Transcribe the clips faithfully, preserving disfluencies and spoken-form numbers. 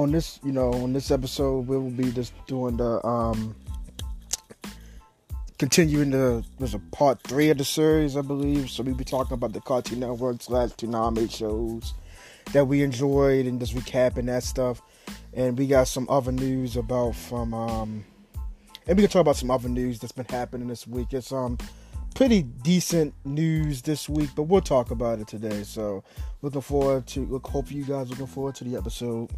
on this, you know, on this episode, we will be just doing the, um, continuing the, there's a part three of the series, I believe. So we'll be talking about the Cartoon Network slash Toonami shows that we enjoyed and just recapping that stuff. And we got some other news about from, um, and we can talk about some other news that's been happening this week. It's, um, pretty decent news this week, but we'll talk about it today. So looking forward to, look, hope you guys looking forward to the episode.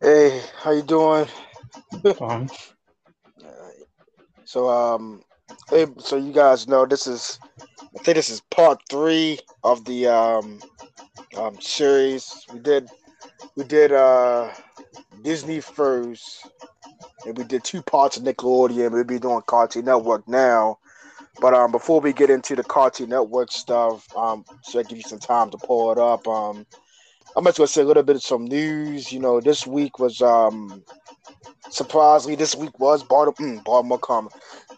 Hey, how you doing? Fine. All right. So, um, hey, so you guys know this is, I think this is part three of the um, um series. We did, we did uh Disney first, and we did two parts of Nickelodeon. We'll be doing Cartoon Network now, but um, before we get into the Cartoon Network stuff, um, so I give you some time to pull it up. Um, I'm just gonna say a little bit of some news. You know, this week was um, surprisingly, this week was Baltimore, Baltimore Comic.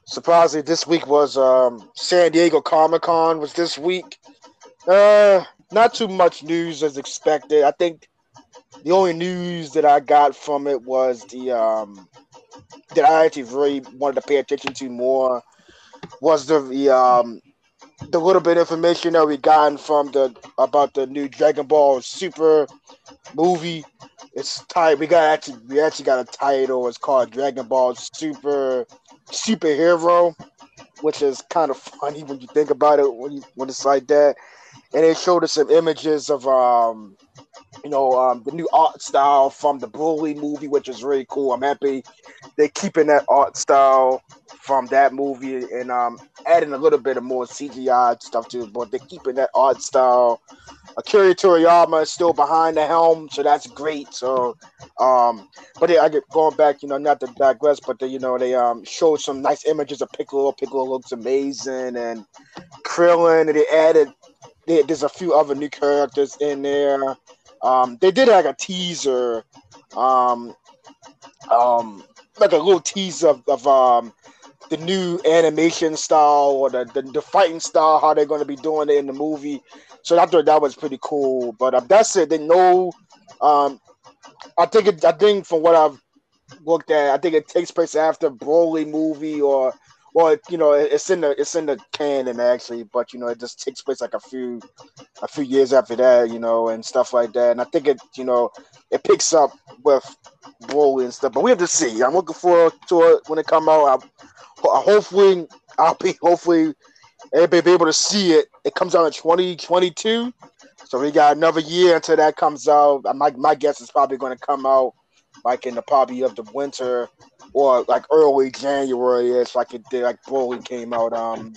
Surprisingly, this week was um, San Diego Comic Con was this week. Uh, not too much news as expected. I think the only news that I got from it was the um, that I actually really wanted to pay attention to more was the the, um, the little bit of information that we gotten from the about the new Dragon Ball Super movie. It's tight. We got actually we actually got a title. It's called Dragon Ball Super Superhero, which is kind of funny when you think about it, when you, when it's like that. And they showed us some images of um you know um the new art style from the Broly movie, which is really cool. I'm happy they're keeping that art style from that movie and um adding a little bit of more C G I stuff to it, but they're keeping that art style. Akira Toriyama is still behind the helm, so that's great. So um but they, I get going back, you know, not to digress, but they, you know, they um showed some nice images of Piccolo. Piccolo looks amazing, and Krillin, and they added They, there's a few other new characters in there. Um, they did like a teaser, um, um, like a little teaser of, of um, the new animation style or the, the, the fighting style, how they're going to be doing it in the movie. So I thought that was pretty cool. But um, that's it. They know. Um, I think it, I think from what I've looked at, I think it takes place after Broly movie or. Well, you know, it's in the it's in the canon actually, but you know, it just takes place like a few a few years after that, you know, and stuff like that. And I think it, you know, it picks up with Broly and stuff. But we have to see. I'm looking forward to it when it comes out. I, I hopefully, I'll be hopefully everybody be able to see it. It comes out in twenty twenty-two, so we got another year until that comes out. My my guess is probably going to come out like in the probably of the winter or like early January, it's like it did, like Broly came out. Um,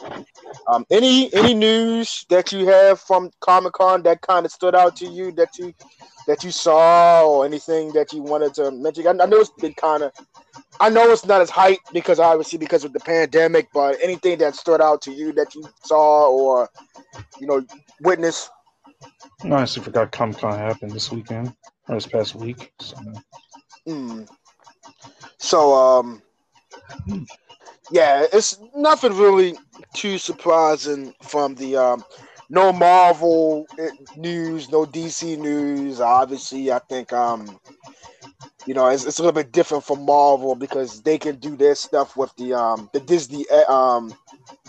um, any any news that you have from Comic-Con that kind of stood out to you that you that you saw or anything that you wanted to mention? I, I know it's been kind of, I know it's not as hype because obviously because of the pandemic, but anything that stood out to you that you saw or you know witnessed? No, I honestly forgot Comic-Con happened this weekend or this past week. So. Mm. So, um, yeah, it's nothing really too surprising from the, um, no Marvel news, no D C news. Obviously, I think, um, you know, it's, it's a little bit different from Marvel because they can do their stuff with the, um, the Disney, um,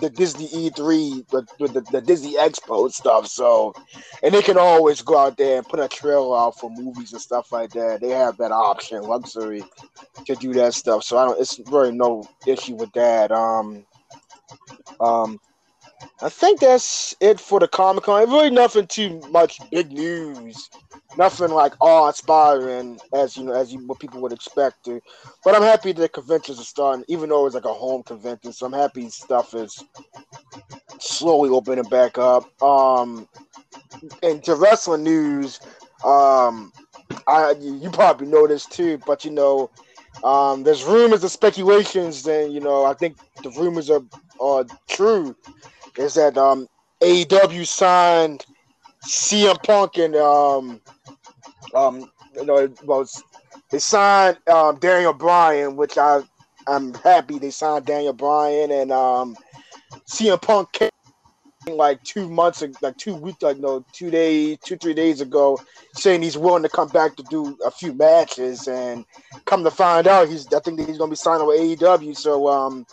the Disney E three, the, the, the Disney Expo stuff. So, and they can always go out there and put a trailer out for movies and stuff like that. They have that option, luxury to do that stuff. So I don't, it's really no issue with that. Um, um, I think that's it for the Comic-Con. Really nothing too much big news. Nothing like awe-inspiring as you know, as you, what people would expect to. But I'm happy that conventions are starting, even though it's like a home convention. So I'm happy stuff is slowly opening back up. Um, and to wrestling news, um, I you probably know this too, but you know, um, there's rumors and speculations, and you know, I think the rumors are are true. Is that um, A E W signed C M Punk and um, um, you know, well, They signed um, Daniel Bryan, which I I'm happy they signed Daniel Bryan, and um, C M Punk came like two months, like two weeks, like no, two days, two three days ago, saying he's willing to come back to do a few matches, and come to find out, he's I think he's going to be signing with A E W. So, um,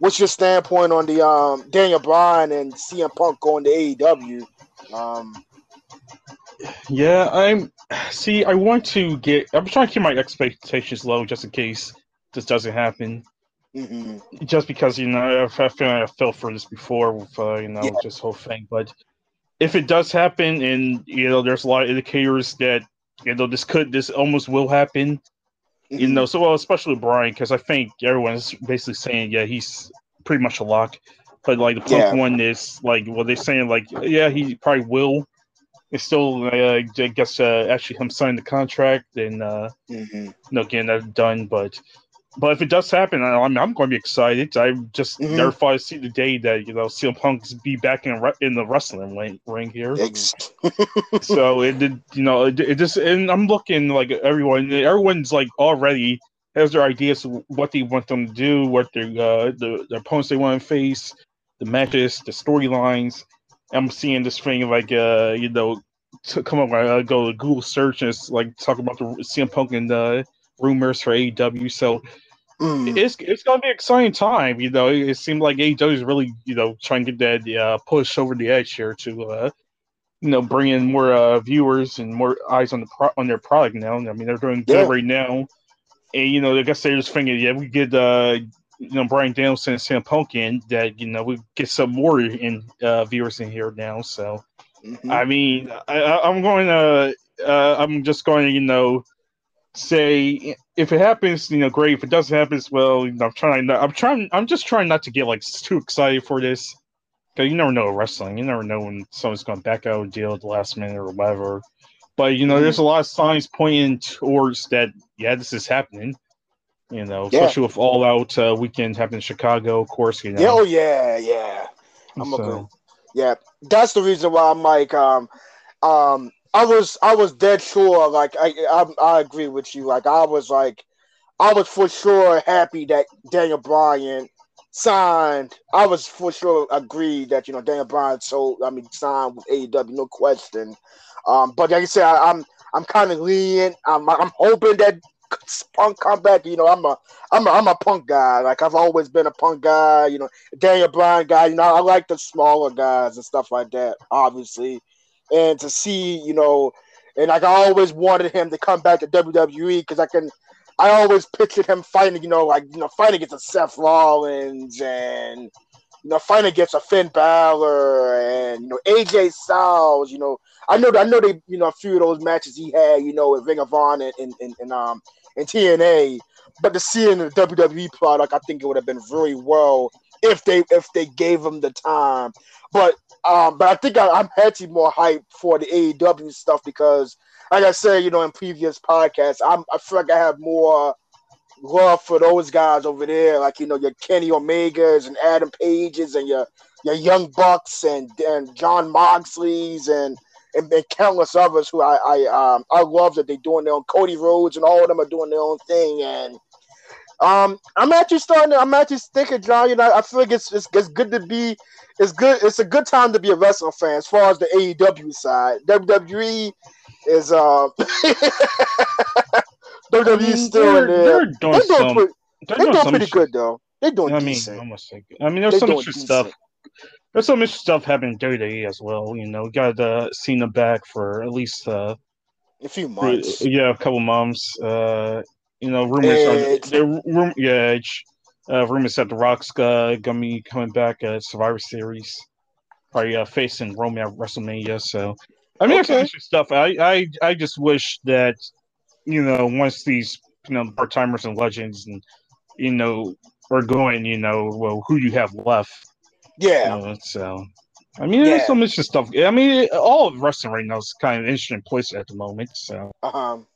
what's your standpoint on the um, Daniel Bryan and C M Punk going to A E W? Um, yeah, I'm. See, I want to get. I'm trying to keep my expectations low, just in case this doesn't happen. Mm-hmm. Just because, you know, I feel I fell for this before with uh, you know yeah. this whole thing. But if it does happen, and you know, there's a lot of indicators that you know this could, this almost will happen. Mm-hmm. You know, so well, especially Brian, because I think everyone's basically saying, yeah, he's pretty much a lock. But like the Punk yeah. one is like, well, they're saying like, yeah, he probably will. It's still, uh, I guess, uh, actually him signing the contract and uh, mm-hmm. you know, getting that done, but. But if it does happen, I, I mean, I'm going to be excited. I just mm-hmm. never thought I'd see the day that, you know, C M Punk's be back in in the wrestling ring, ring here. So it did, you know, it, it just, and I'm looking like everyone, everyone's like already has their ideas of what they want them to do, what their uh, the, the opponents they want to face, the matches, the storylines. I'm seeing this thing like, uh, you know, to come up, I go to Google search and it's like talk about the C M Punk and uh, rumors for A E W. So, Mm. It's it's gonna be an exciting time, you know. It, it seemed like A E W is really, you know, trying to get that uh, push over the edge here to, uh, you know, bring in more uh, viewers and more eyes on the pro- on their product now. I mean, they're doing yeah. good right now, and you know, I guess they're just thinking, yeah, we get uh, you know, Bryan Danielson and Sam Punk in that, you know, we get some more in uh, viewers in here now. So, mm-hmm. I mean, I, I'm going to, uh, I'm just going to, you know. Say if it happens, you know, great. If it doesn't happen, well, you know, I'm trying. I'm trying. I'm just trying not to get like too excited for this. Cause you never know wrestling. You never know when someone's going to back out and deal at the last minute or whatever. But you know, mm-hmm. there's a lot of signs pointing towards that. Yeah, this is happening. You know, yeah. especially with All Out uh, weekend happening in Chicago, of course. You know. Yeah, oh yeah, yeah. I'm so. okay. Yeah, that's the reason why I'm like, um, um. I was I was dead sure, like, I, I I agree with you. Like, I was, like, I was for sure happy that Daniel Bryan signed. I was for sure agreed that, you know, Daniel Bryan sold, I mean, signed with A E W, no question. Um, but like I said, I, I'm I'm kind of leaning. I'm I'm hoping that Punk come back. You know, I'm a, I'm a, I'm a Punk guy. Like, I've always been a Punk guy, you know, Daniel Bryan guy. You know, I like the smaller guys and stuff like that, obviously. And to see, you know, and like I always wanted him to come back to W W E because I can, I always pictured him fighting, you know, like, you know, fighting against a Seth Rollins and, you know, fighting against a Finn Balor and, you know, A J Styles, you know, I know, I know they, you know, a few of those matches he had, you know, with Ring of Honor and, and, and, um, and T N A, but to see in the W W E product, I think it would have been very well if they, if they gave him the time, but. Um, but I think I, I'm actually more hyped for the A E W stuff because, like I said, you know, in previous podcasts, I'm, I feel like I have more love for those guys over there, like, you know, your Kenny Omegas and Adam Pages and your your Young Bucks and, and John Moxley's and, and, and countless others who I I, um, I love that they're doing their own. Cody Rhodes and all of them are doing their own thing. And um, I'm actually starting to, I'm actually thinking, John, you know, I feel like it's it's, it's good to be. It's good. It's a good time to be a wrestling fan as far as the A E W side. W W E is um W W E I mean, still in there. They're doing, they're doing, some, pretty, they're they're doing some pretty good though. They're doing I mean, decent. Almost like, I mean, there's they're some interesting stuff. There's some interesting stuff happening in W W E as well. You know, got uh, Cena back for at least uh, a few months. The, yeah, a couple months. Uh, you know, rumors are rumor, yeah. Edge. Uh, rumors that The Rock's uh, gonna be coming back at uh, Survivor Series, probably uh, facing Roman at WrestleMania. So, I mean, okay. That's some interesting stuff. I, I, I just wish that, you know, once these, you know, part timers and legends and, you know, are going, you know, well, who you have left. Yeah. You know, so, I mean, yeah. There's some interesting stuff. I mean, all of wrestling right now is kind of an interesting place at the moment. So. Um.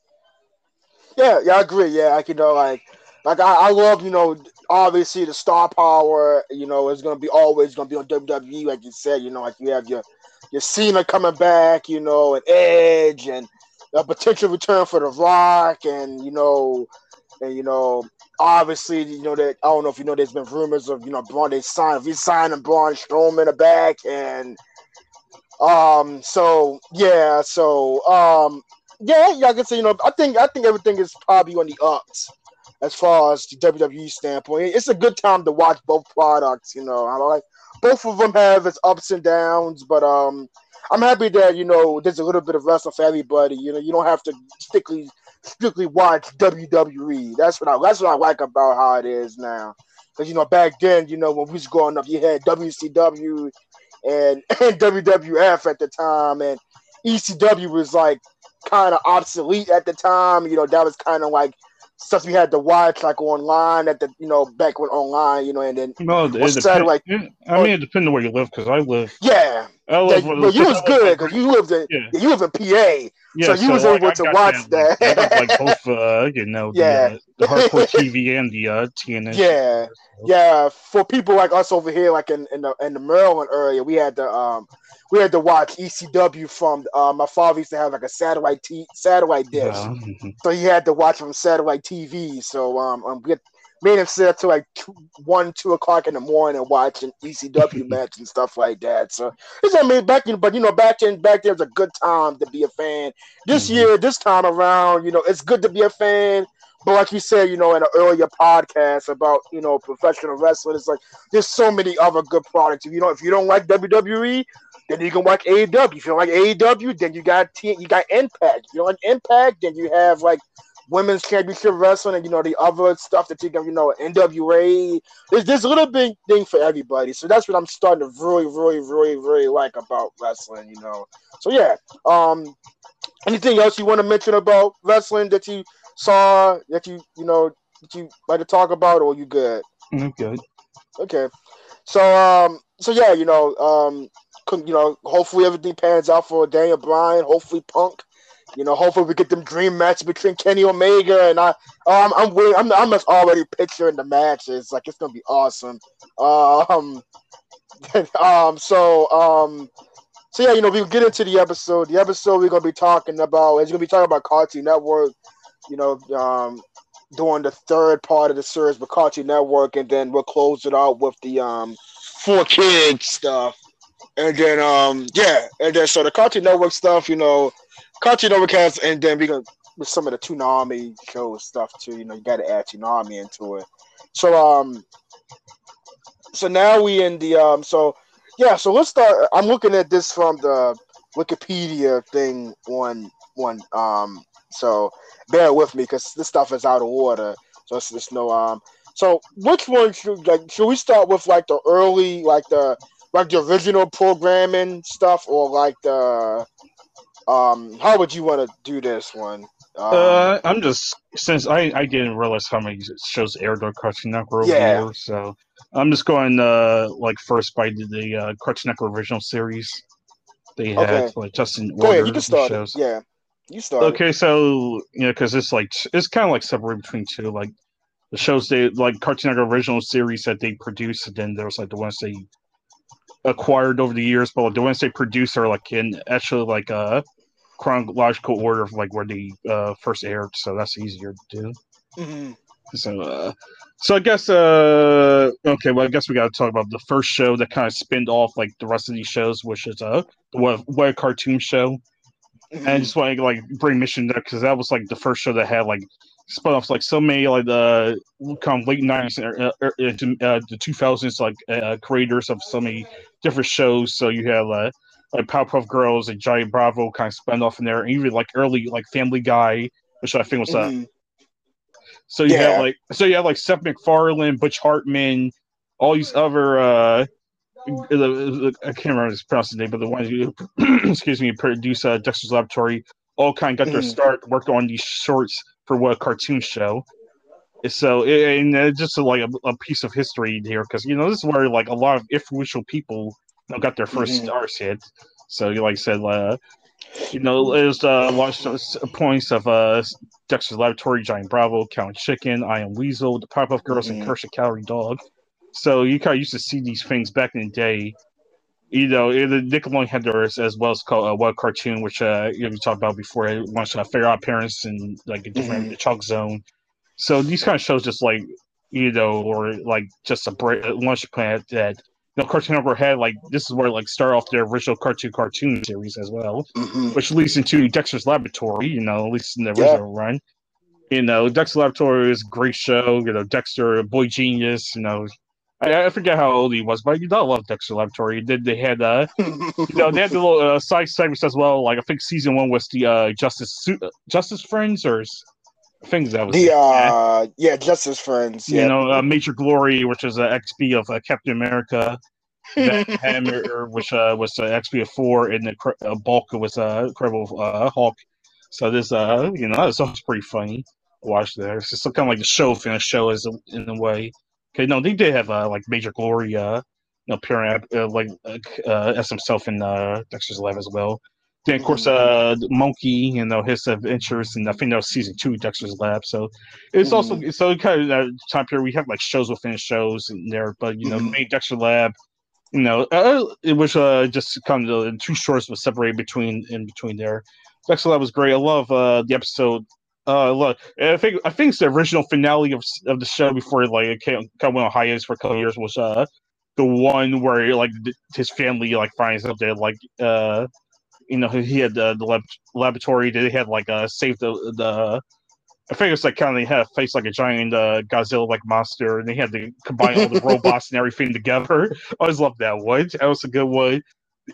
Yeah, yeah, I agree. Yeah, I you know, like, like I, I love, you know. Obviously, the star power, you know, is going to be always going to be on W W E, like you said. You know, like you have your your Cena coming back, you know, and Edge and a potential return for The Rock, and you know, and you know, obviously, you know that I don't know if you know, there's been rumors of you know Braun they signed, we signed a Braun Strowman back, and um, so yeah, so um, yeah, yeah, I can say you know, I think I think everything is probably on the ups as far as the W W E standpoint. It's a good time to watch both products, you know. I like both of them have its ups and downs, but um, I'm happy that you know there's a little bit of wrestling for everybody. You know, you don't have to strictly strictly watch W W E. That's what I that's what I like about how it is now. Because you know back then, you know when we was growing up, you had W C W and, and W W F at the time, and E C W was like kind of obsolete at the time. You know that was kind of like stuff we had to watch like online at the you know back when online you know and then no, it depend, like it, I mean it depends on where you live because I live yeah I live that, well, you was good because you lived in yeah. you live in P A yeah, so you so was like, able I to watch that, that. I got, like both uh, you know yeah. the, uh, the hardcore T V and the uh, T N A yeah show. Yeah for people like us over here like in in the, in the Maryland area we had to um we had to watch E C W from uh, my father used to have like a satellite t- satellite dish yeah. mm-hmm. so he had to watch from satellite T V so um um we had, made him sit up to like two, one, two o'clock in the morning watching E C W match and stuff like that. So it's I mean back in, but you know back in back there was a good time to be a fan. This mm-hmm. year, this time around, you know it's good to be a fan. But like you said, you know in an earlier podcast about you know professional wrestling, it's like there's so many other good products. If you know if you don't like W W E, then you can watch A E W. If you don't like A E W, then you got T- you got Impact. If you don't like Impact, then you have like Women's Championship Wrestling and, you know, the other stuff that you can, you know, N W A. There's, there's a little big thing for everybody. So that's what I'm starting to really, really, really, really like about wrestling, you know. So, yeah. Um, anything else you want to mention about wrestling that you saw, that you, you know, that you like to talk about, or are you good? I'm good. Okay. So, um, so yeah, you know, um, you know, hopefully everything pans out for Daniel Bryan, hopefully Punk. You know, hopefully we get them dream match between Kenny Omega and I. Um, I'm waiting. I'm I'm just already picturing the matches. Like it's gonna be awesome. Um, um. So um. So yeah, you know, we get into the episode. The episode we're gonna be talking about is gonna be talking about Cartoon Network. You know, um, doing the third part of the series with Cartoon Network, and then we'll close it out with the um four kids stuff. And then um yeah, and then so the Cartoon Network stuff, you know. Cartoon Overcast, and then we can with some of the Toonami show stuff too. You know, you got to add Toonami into it. So um, so now we in the um, so yeah, so let's start. I'm looking at this from the Wikipedia thing on one um, so bear with me because this stuff is out of order. So it's just no um. So which one should like should we start with like the early like the like the original programming stuff or like the Um, how would you want to do this one? Um, uh, I'm just since I, I didn't realize how many shows aired on Cartoon Network yeah. over, so I'm just going uh like first by the uh, Cartoon Network original series they had okay. like just in order. You can start shows. It. Yeah, you start. Okay, so you know because it's like it's kind of like separated between two like the shows they like Cartoon Network original series that they produced, and then there was like the ones they acquired over the years, but like the ones they produced are like in actually like uh. chronological order of like where they uh, first aired, so that's easier to do. Mm-hmm. So, uh, so I guess uh, okay. Well, I guess we got to talk about the first show that kind of spinned off like the rest of these shows, which is uh, what what a cartoon show. Mm-hmm. And I just want to like bring Mission there because that was like the first show that had like spun off like so many like the uh, kind of late nineties and uh, uh, the two thousands like uh, creators of so many different shows. So you have uh. like Powerpuff Girls and Johnny Bravo kind of spun off in there, and even like early like Family Guy, which I think was that. Mm-hmm. So you yeah. had like so you had like Seth MacFarlane, Butch Hartman, all these other uh, I can't remember his pronounced name, but the ones who excuse me produced uh, Dexter's Laboratory all kind of got their mm-hmm. start, worked on these shorts for what a cartoon show. So it, and it's just like a, a piece of history here because you know this is where like a lot of influential people. Got their first mm-hmm. stars hit, so like I said, uh, you know, it was uh, launched points of uh, Dexter's Laboratory, Johnny Bravo, Cow and Chicken, I Am Weasel, the Powerpuff Girls, mm-hmm. and Courage the Cowardly Dog. So you kind of used to see these things back in the day, you know, the Nickelodeon had theirs, as well as called, uh, What Cartoon, which uh, you know, we talked about before. I watched uh, Fair Odd Parents and like a different mm-hmm. Chalk Zone. So these kind of shows, just like you know, or like just a break, lunch plan that you know, Cartoon Network had. Like this is where like start off their original cartoon cartoon series as well, mm-hmm. which leads into Dexter's Laboratory. You know, at least in the yeah. original run. You know, Dexter's Laboratory is a great show. You know, Dexter, boy genius. You know. I, I forget how old he was, but you know, I love Dexter Laboratory. Then they had, uh, you know, they had the little uh, side segments as well. Like I think season one was the uh, Justice Su- Justice Friends or things that was the uh, yeah Justice Friends. You yeah. know, uh, Major Glory, which is an uh, X P of uh, Captain America, Hammer, which uh, was uh, X P of four, and the uh, Bulk was uh, Incredible uh, Hulk. So this, uh, you know, it's always pretty funny to watch there. It's just kind of like a show within a show, is in a way. Okay, no, they did have uh, like Major Glory, uh, you know, appearing uh, like uh, as himself in uh, Dexter's Lab as well. Then of course, uh, Monkey, you know, his adventures, and I think that was season two, Dexter's Lab. So it's mm-hmm. also so kind of that time period we have like shows within shows in there, but you know, mm-hmm. main Dexter Lab, you know, uh, which uh, just kind of two shorts was separated between in between there. Dexter Lab was great. I love uh, the episode. Uh, look, I think I think it's the original finale of of the show before like it came, kind of went on hiatus for a couple of years was uh the one where like th- his family like finds out that like uh you know he had uh, the lab- laboratory that they had like uh saved the the I think it's like kind of they had a face like a giant uh, Godzilla like monster and they had to combine all the robots and everything together. I always loved that one. That was a good one.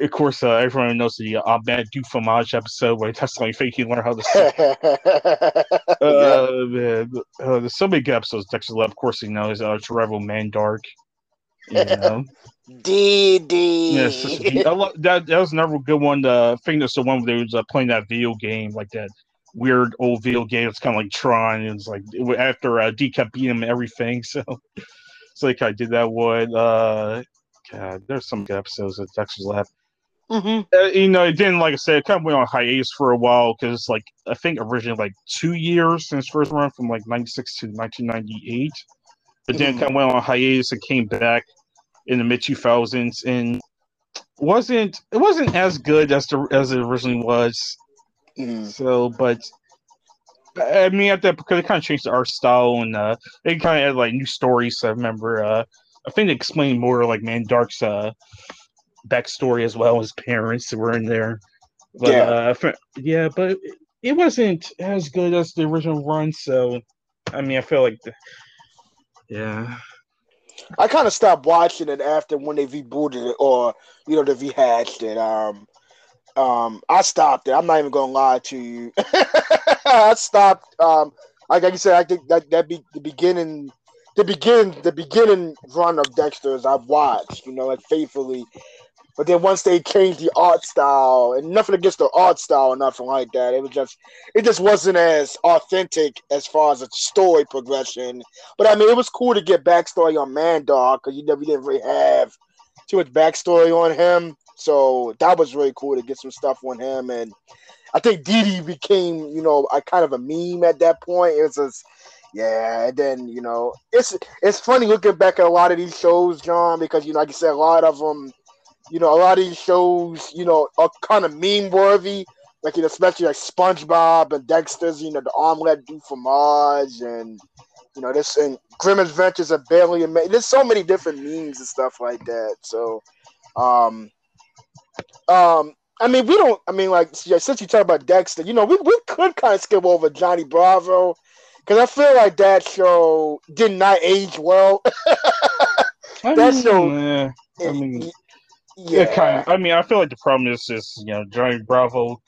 Of course, uh, everyone knows the uh, Ahmed Dufamaj episode where he tests like fake. He learned how to sing. uh, yeah. man. Uh, there's so many good episodes. Dexter Lab, of course, you know, his uh, rival Mandark. You know, D D. Yeah, I love that. That was another good one. Uh, I think that's the one where they was uh, playing that video game, like that weird old video game. It's kind of like Tron. And it's like after uh, D kept beating him and everything, so so they kind of did that one. Uh, God, there's some good episodes of Dexter's Lab. Mm-hmm. Uh, you know, it didn't, like I said, it kind of went on hiatus for a while because, like, I think originally, like, two years since first run from, like, ninety-six to nineteen ninety-eight. But then mm-hmm. it kind of went on hiatus and came back in the mid two thousands and wasn't, it wasn't as good as, the, as it originally was. Mm. So, but, I mean, at that, because it kind of changed the art style and uh, it kind of had, like, new stories. So I remember, uh, I think they explained more, like, Mandark's, uh, backstory as well as parents were in there, but, yeah. Uh, for, yeah, but it wasn't as good as the original run. So, I mean, I feel like, the, yeah, I kind of stopped watching it after when they rebooted it, or you know, they rehatched it. Um, um, I stopped it. I'm not even gonna lie to you. I stopped. Um, like I said, I think that that be the beginning. The begin the beginning run of Dexter's I've watched, you know, like faithfully. But then once they changed the art style, and nothing against the art style or nothing like that, it was just it just wasn't as authentic as far as a story progression. But I mean, it was cool to get backstory on Mandark because you never didn't really have too much backstory on him. So that was really cool to get some stuff on him. And I think Dee Dee became, you know, a kind of a meme at that point. It was just yeah, and then, you know, it's it's funny looking back at a lot of these shows, John, because, you know, like you said, a lot of them, you know, a lot of these shows, you know, are kind of meme-worthy, like, you know, especially like SpongeBob and Dexter's, you know, the Omelette du Fromage and, you know, this and Grim Adventures of Billy and Mandy. There's so many different memes and stuff like that. So, um, um, I mean, we don't, I mean, like, since you talk about Dexter, you know, we, we could kind of skip over Johnny Bravo. Because I feel like that show did not age well. that I mean, show... Yeah. I mean, yeah. Kind of, I mean, I feel like the problem is, is you know, Johnny Bravo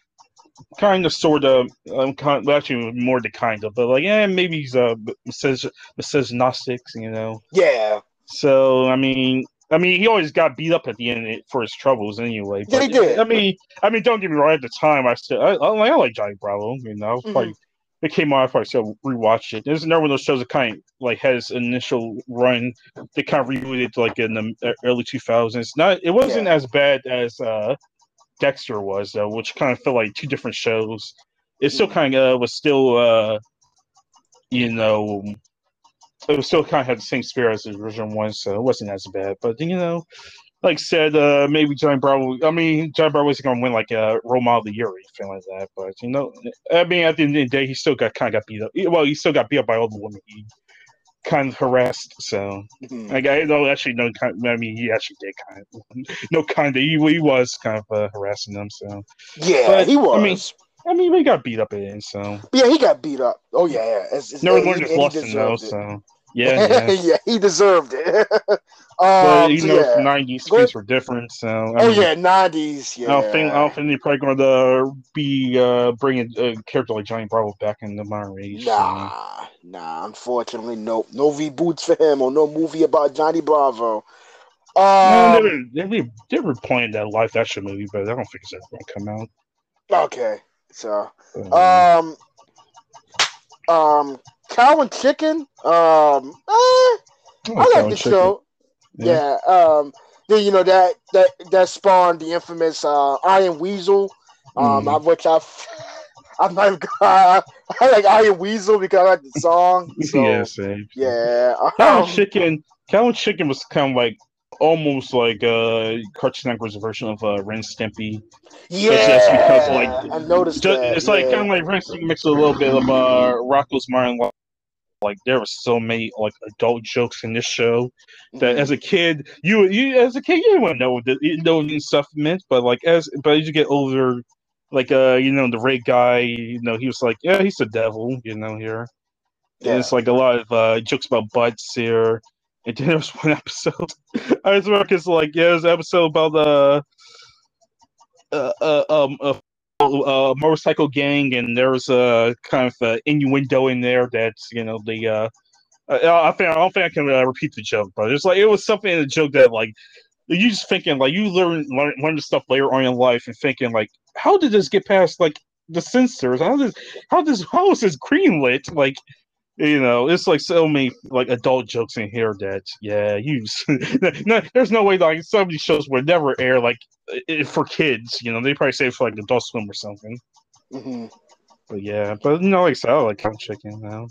kind of, sort of, um, kind, well, actually more the kind of, but like, yeah, maybe he's a misog- misogynistic, you know? Yeah. So, I mean... I mean, he always got beat up at the end for his troubles, anyway. But, yeah, he did. I mean, I mean, don't get me wrong. At the time, I still, I, I, I like Johnny Bravo. I mean, I was probably, mm-hmm. it came on. I probably still rewatched it. There's another one of those shows that kind of like had its initial run. They kind of rebooted it like in the early two thousands. Not, it wasn't yeah. as bad as uh, Dexter was, though, which kind of felt like two different shows. It still kind of uh, was still, uh, you know. It was still kind of had the same spirit as the original one, so it wasn't as bad. But, you know, like said, uh, maybe Johnny Bravo. I mean, Johnny Bravo isn't going to win like a role model of the year or anything like that. But you know, I mean, at the end of the day, he still got kind of got beat up. Well, he still got beat up by all the women he kind of harassed. So, mm-hmm. like, I don't actually know. I mean, he actually did kind of no kind of. He, he was kind of uh, harassing them. So yeah, but, he was. I mean, I mean, he got beat up in. So yeah, he got beat up. Oh yeah, yeah. Never learned his lesson though. It. So. Yeah, yeah. yeah, he deserved it. um, but you know, yeah. the nineties streets were different. So I oh mean, yeah, nineties. Yeah, I don't think I don't think they're probably going to be uh, bringing a character like Johnny Bravo back in the modern age. Nah, so. nah. Unfortunately, no, no reboots for him or no movie about Johnny Bravo. Um, no, they were, they, were, they were playing that live action movie, but I don't think it's ever going to come out. Okay, so um, um. um Cow and Chicken, um, eh, I like Cow the show. Yeah. yeah, um, then you know that that that spawned the infamous uh, I Am Weasel, um, mm. I, which I I'm like I, I like I Am Weasel because I like the song. So, yeah, same. Yeah, Cow and um, Chicken. Cow and Chicken was kind of like almost like a Cartoon Network's version of uh, Ren Stimpy. Yeah, just because like I noticed just, that. It's yeah. like kind of like Ren Stimpy mixed with a little bit of uh, Rocko's Modern Life. Like there were so many like adult jokes in this show that mm-hmm. as a kid you you as a kid you didn't want to know what the, you know what stuff meant, but like as but as you get older, like uh you know the red guy, you know he was like yeah he's the devil, you know here, yeah. and it's like a lot of uh, jokes about butts here. And then there was one episode I was working like yeah, there was an episode about the uh, uh um. Uh, Uh, motorcycle gang, and there was a kind of uh, innuendo in there that's you know the uh, I, I think I don't think I can uh, repeat the joke, but it's like it was something in the joke that like you just thinking like you learn learn learn the stuff later on in life and thinking like how did this get past like the censors? How does how does how is this greenlit? Like you know it's like so many like adult jokes in here that yeah you no, there's no way like some of these shows would never air like. For kids, you know, they probably say it for like Adult Swim or something. Mm-hmm. But yeah, but you know, like so, I like Cow and Chicken now.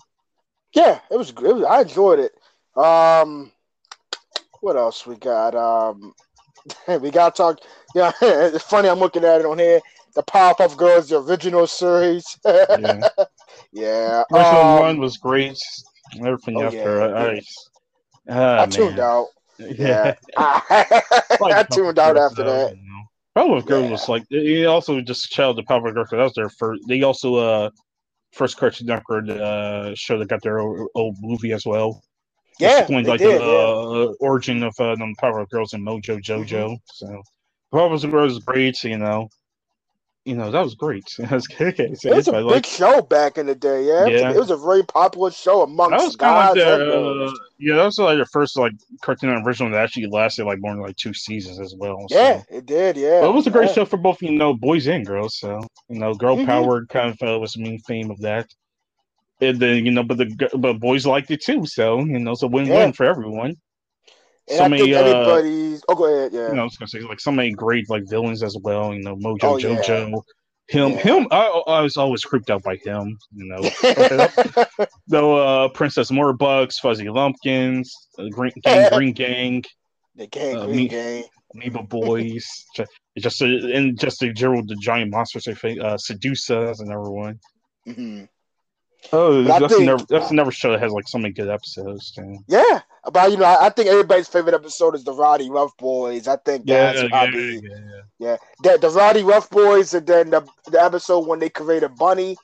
Yeah, it was good. I enjoyed it. Um, what else we got? Um, we got to talk. Yeah, it's funny. I'm looking at it on here. The Powerpuff Girls, the original series. yeah. yeah. First um, one was great. Everything oh, after, yeah, I, yeah. I, oh, I tuned out. Yeah, I, I tuned out after that. You know. Powerpuff Girls yeah. was like they also just shouted the Powerpuff Girls. That was their first. They also uh first Cartoon Network uh show that got their old, old movie as well. Yeah, explained like did, the yeah. uh, origin of uh, the Powerpuff Girls and Mojo Jojo. Mm-hmm. So Powerpuff Girls was great. You know, you know that was great. That was good. It was a big like, show back in the day. Yeah, yeah. It was a very popular show amongst that was guys. Kind of like their, uh, yeah, that was like the first like Cartoon Network original that actually lasted like more than like two seasons as well. So. Yeah, it did. Yeah, but it was a great yeah. show for both you know boys and girls. So you know, girl mm-hmm. power kind of uh, was the main theme of that. And then you know, but the but boys liked it too. So you know, it's a win-win yeah. for everyone. And so I many, think everybody's. Uh, oh, go ahead. Yeah, you know, I was gonna say like so many great like villains as well. You know, Mojo oh, Jojo, yeah. him, yeah. him. I, I was always creeped out by him. You know, though uh, Princess Moorbucks, Fuzzy Lumpkins, uh, Green Gang, Green Gang, the Gang, uh, Green Me- Gang, Amoeba Boys, just uh, and just the Gerald the Giant Monsters. I think uh, Sedusa is another one. Mm-hmm. Oh, but that's another that's another show that has like so many good episodes. Too. Yeah. But, you know, I, I think everybody's favorite episode is the Rowdyruff Boys. I think yeah, that's probably... Yeah, yeah, yeah. yeah. The, the Rowdyruff Boys, and then the, the episode when they created Bunny.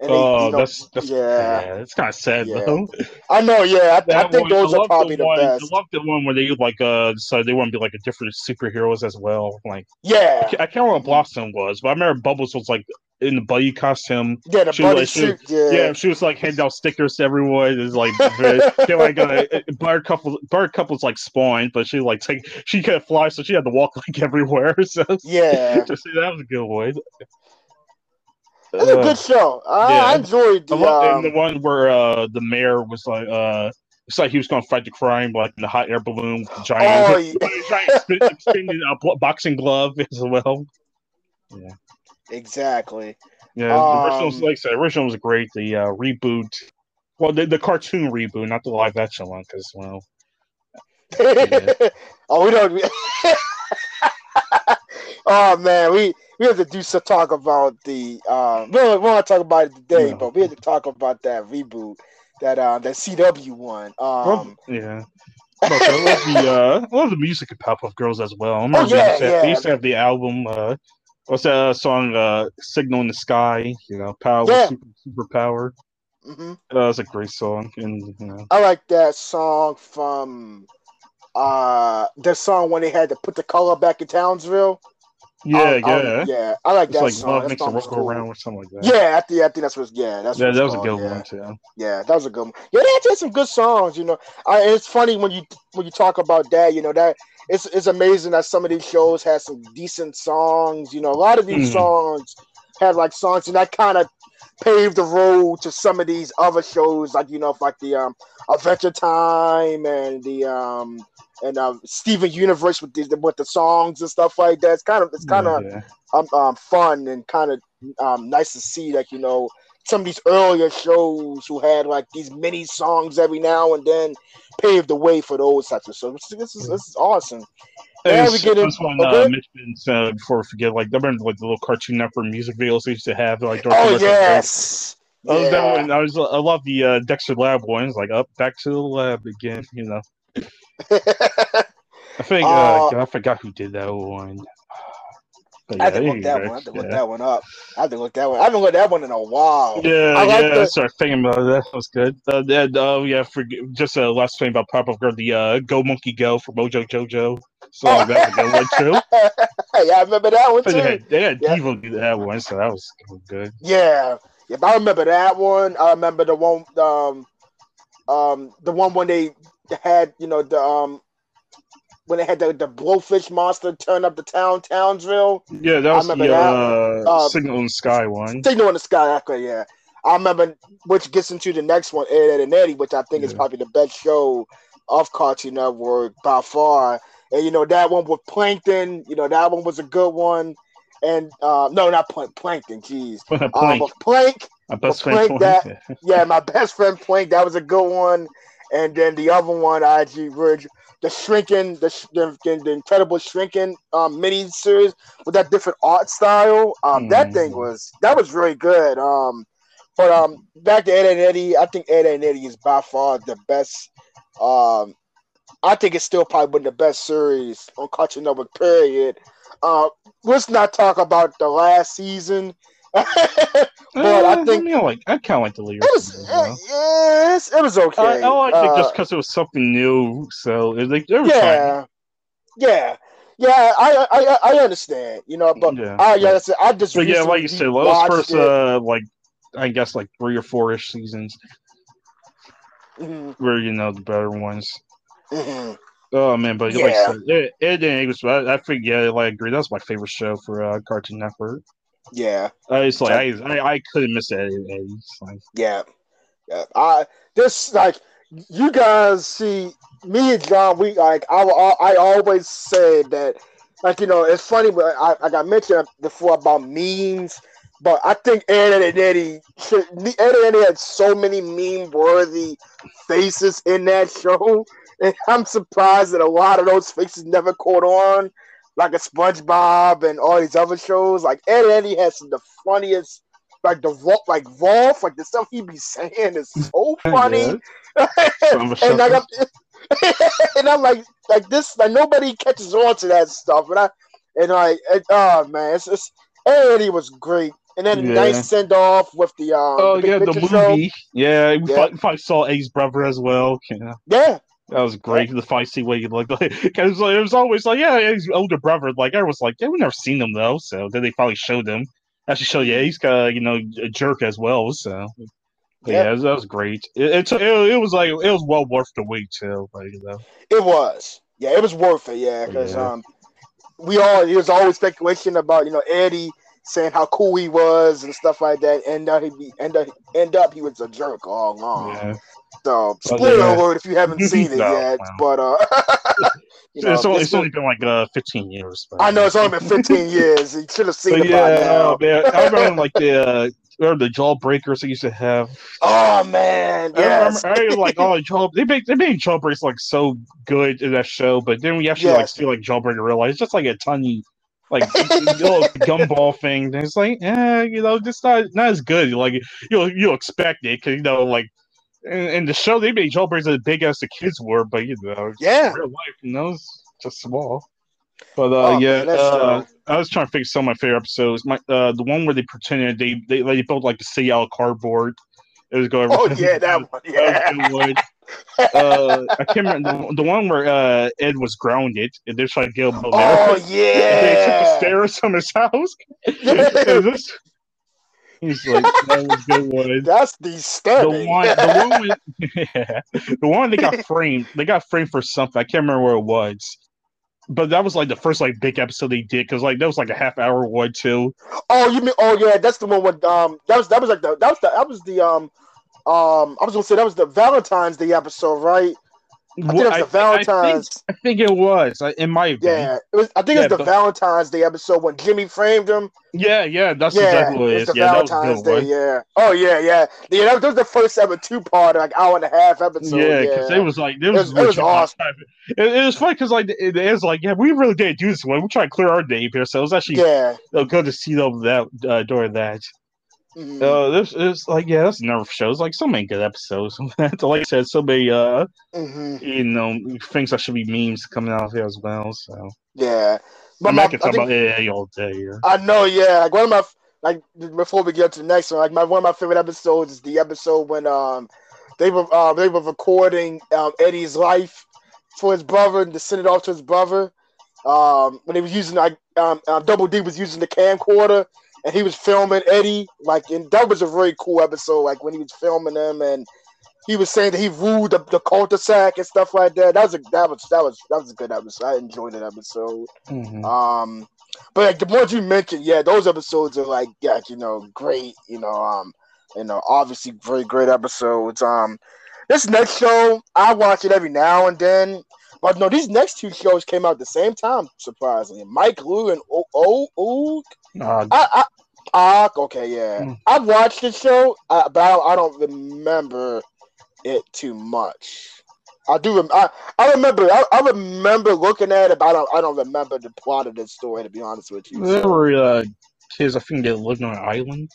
And they, oh, you know, that's, that's... Yeah. yeah that's kind of sad, yeah. though. I know, yeah. I, I think one, those I are probably the, the best. I love the one where they, like, uh, decided they want to be, like, a different superheroes as well. Like, yeah. I can't, I can't remember what Blossom was, but I remember Bubbles was, like... in the buddy costume. Yeah, the she buddy was, like, she, yeah. yeah, she was like handing out stickers to everyone. It's like they like a bar couple bar couples like spawned, but she like take she couldn't fly, so she had to walk like everywhere. So yeah. so that was a good one. That's uh, a good show. I, yeah. I enjoyed the I loved, um... and the one where uh, the mayor was like uh it's like he was going to fight the crime, like in the hot air balloon, with the giant, oh, yeah. giant spin, spinning a boxing glove as well. Yeah. Exactly. Yeah, the original was, like I said, original was great. The uh, reboot, well, the, the cartoon reboot, not the live action one, because well, yeah. oh, we don't. Oh man, we we have to do some talk about the. Um, we don't want to talk about it today, yeah. but we had to talk about that reboot, that uh, that C W one. Um, yeah. Look, I love the uh, I love the music of Powerpuff Girls as well. I remember oh, yeah, they, yeah. they used to have the album. Uh, what's that uh, song? Uh, "Signal in the Sky." You know, power, yeah. super, superpower. Mm-hmm. Uh, that's a great song, and you know. I like that song from uh, that song when they had to put the color back in Townsville. Yeah, I, yeah, I, yeah. I like it's that like song. Love that makes the world go round or something like that. Yeah, I think I think that's what. Yeah, that's yeah. What that was called. a good yeah. one too. Yeah, that was a good one. Yeah, they had some good songs. You know, I, it's funny when you when you talk about that. You know that it's it's amazing that some of these shows had some decent songs. You know, a lot of these mm. songs had like songs, and that kind of paved the road to some of these other shows, like you know, like the um, Adventure Time and the um. And uh, Steven Universe with the with the songs and stuff like that. It's kind of it's kind of yeah. um, um fun and kind of um nice to see like you know some of these earlier shows who had like these mini songs every now and then paved the way for those types of shows. This is this is awesome. Hey, we get in, one, okay? uh, mentioned, uh, before we forget, like I remember like the little Cartoon Network music videos they used to have. Like oh yes. Break. Yeah. I was that one. I was I love the uh, Dexter Lab ones. Like up back to the lab again. You know. I think uh, uh, I forgot who did that one. Yeah, I had to look that one. I had to look yeah. that one up. I had to look that one. I haven't looked that one in a while. Yeah, I like yeah. The... I started thinking about that. That was good. Uh, and, uh, yeah, for, just a uh, last thing about Powerpuff Girl, the uh, Go Monkey Go for Mojo Jojo. So oh. that was a good one too. Yeah, I remember that one too. They had, they had yeah. Devo do that one, so that was good. Yeah, yeah, but I remember that one. I remember the one, um, um, the one when they. Had you know the um when they had the, the blowfish monster turn up the town Townsville? Yeah, that was the that. Uh, uh, Signal in the Sky one. Signal in the Sky, okay, yeah. I remember, which gets into the next one, Ed, Edd n Eddy, which I think yeah. is probably the best show of Cartoon Network by far. And you know that one with Plankton, you know that one was a good one. And uh, no, not Plank, Plankton, geez, Plank. Um, but Plank, my best friend Plank, that, yeah, my best friend Plank, that was a good one. And then the other one, I G Ridge, the shrinking, the, the the incredible shrinking um mini series with that different art style. Um, mm. that thing was that was really good. Um, but um, back to Ed, Edd n Eddy, I think Ed, Edd n Eddy is by far the best. Um, I think it's still probably one of the best series on Cartoon Network. Period. Uh, let's not talk about the last season. but uh, I think I, mean, I like I kind of like the lyrics. It was, uh, yes, it was okay. I, I liked uh, it just because it was something new, so it was like it was yeah, fine. yeah, yeah. I, I I understand, you know, but yeah, I yeah, but, I just yeah, like you said, those first it. uh, like I guess like three or four ish seasons mm-hmm. were you know the better ones. Mm-hmm. Oh man, but yeah. like so, it it, it was, I, I think yeah, like, I agree. That's my favorite show for uh, Cartoon Network. Yeah, uh, it's like I, I, I couldn't miss that. Like, yeah, yeah. I this like you guys see me and John. We like I I always say that like you know it's funny, but I like I mentioned before about memes, but I think Ed, Edd n Eddy should, Edd n Eddy had so many meme worthy faces in that show, and I'm surprised that a lot of those faces never caught on. Like a SpongeBob and all these other shows. Like Ed, Edd n Eddy has some of the funniest, like the like Rolf, like the stuff he be saying is so funny. and, like, I'm, and I'm like, like this, like nobody catches on to that stuff. And I, and like, and, oh man, it's just Edd n Eddy was great. And then yeah. a nice send off with the um, oh the yeah, the movie. Show. Yeah, we yeah. Fight saw A's brother as well. Yeah. yeah. That was great. The feisty way you looked like, because like, it was always like, yeah, his older brother. Like everyone's like, yeah, we never seen him though. So then they finally showed him. Actually, show yeah, he's got you know a jerk as well. So but, yeah, yeah that was great. It, it it was like it was well worth the wait too. Like, you know, it was. Yeah, it was worth it. Yeah, because yeah. um, we all it was always speculation about you know Eddie saying how cool he was and stuff like that. End up he be end up end up he was a jerk all along. Yeah. So, spoiler alert if you haven't seen it no, yet, no. but uh, you know, it's, only, it's only been like uh, fifteen years. But, I know it's only been fifteen years. You should have seen it yeah, by now. Man, I remember like the uh, remember the jawbreakers they used to have. Oh man, yes. I remember, I remember like all the jaw. They made they made jawbreakers like so good in that show, but then we actually yes. like see like jawbreaker real life. It's just like a tiny like little gumball thing. And it's like, eh, you know, just not not as good. Like you'll you expect it because you know, like in, in the show they made jawbreakers as big as the kids were, but you know, yeah, real life, you know, it's just small. But uh, oh, yeah, man, uh, I was trying to fix some of my favorite episodes. My uh, the one where they pretended they they, they built like a city out of cardboard. It was going. Oh yeah, that one. Yeah. That was uh, I can't remember the, the one where uh, Ed was grounded and they're trying to get him. Oh there. Yeah. They took the stairs from his house. This, he's like, that was a good one. That's disturbing. The one, the one, with, yeah, the one they got framed. They got framed for something. I can't remember where it was. But that was like the first like big episode they did because like that was like a half hour one too. Oh, you mean? Oh, yeah, that's the one with um. That was that was like the that was the that was the um, um. I was gonna say that was the Valentine's Day episode, right? I think well, it was the I, Valentine's. I think, I think it was. I, in my opinion, yeah, it was. I think yeah, it was the, the Valentine's Day episode when Jimmy framed him. Yeah, yeah, that's yeah, exactly what it is. Yeah, Valentine's that was Day. One. Yeah. Oh yeah, yeah. Yeah, that was, that was the first ever two part, like hour and a half episode. Yeah, because yeah. it was like it was, it was, it was awesome. It, it was funny because like it, it was like yeah, we really did do this one. We tried to clear our name here, so it was actually yeah. good to see them that uh, during that. Mm. Uh, this is like yeah, that's another show. It's like so many good episodes. Like I said, so many uh, mm-hmm. you know things that should be memes coming out of here as well. So yeah, but I'm not gonna talk about A A all day. Yeah. I know. Yeah, like one of my like before we get to the next one, like my one of my favorite episodes is the episode when um they were uh, they were recording um, Eddie's life for his brother and to send it off to his brother. Um, when they was using like um, uh, Double D was using the camcorder. And he was filming Eddie, like, and that was a very cool episode, like, when he was filming him, and he was saying that he ruled the, the cul-de-sac and stuff like that. That was a that was that was that was a good episode. I enjoyed that episode. Mm-hmm. Um, but like the ones you mentioned, yeah, those episodes are like, yeah, you know, great, you know, um, you know, obviously very great episodes. Um, this next show, I watch it every now and then. But no, these next two shows came out at the same time, surprisingly. Mike Lou and Oh Oh Oh. Uh, I, I, I, okay, yeah. Mm. I watched the show, uh, but I, I don't remember it too much. I do. Rem- I, I remember. I, I remember looking at it, but I don't. I don't remember the plot of this story. To be honest with you, there were uh, kids. I think they lived on an island.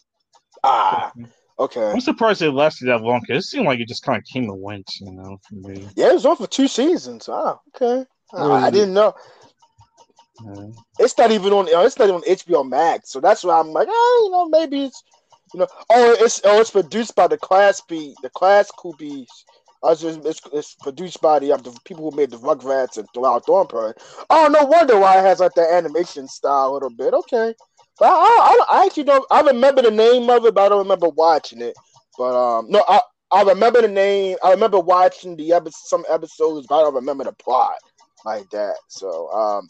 Ah. Okay. I'm surprised it lasted that long because it seemed like it just kind of came and went, you know, for me. Yeah, it was on for two seasons. Ah, okay. Really? I didn't know. Yeah. It's not even on. It's not even on H B O Max, so that's why I'm like, oh, you know, maybe it's, you know, oh, it's oh, it's produced by the Class B, the Class Coupes. It's, it's, it's produced by the, uh, the people who made the Rugrats and Wild Thorn Parade. Oh, no wonder why it has like that animation style a little bit. Okay. But I, I, I actually don't. I remember the name of it, but I don't remember watching it. But um, no, I, I remember the name. I remember watching the episode, some episodes, but I don't remember the plot like that. So um,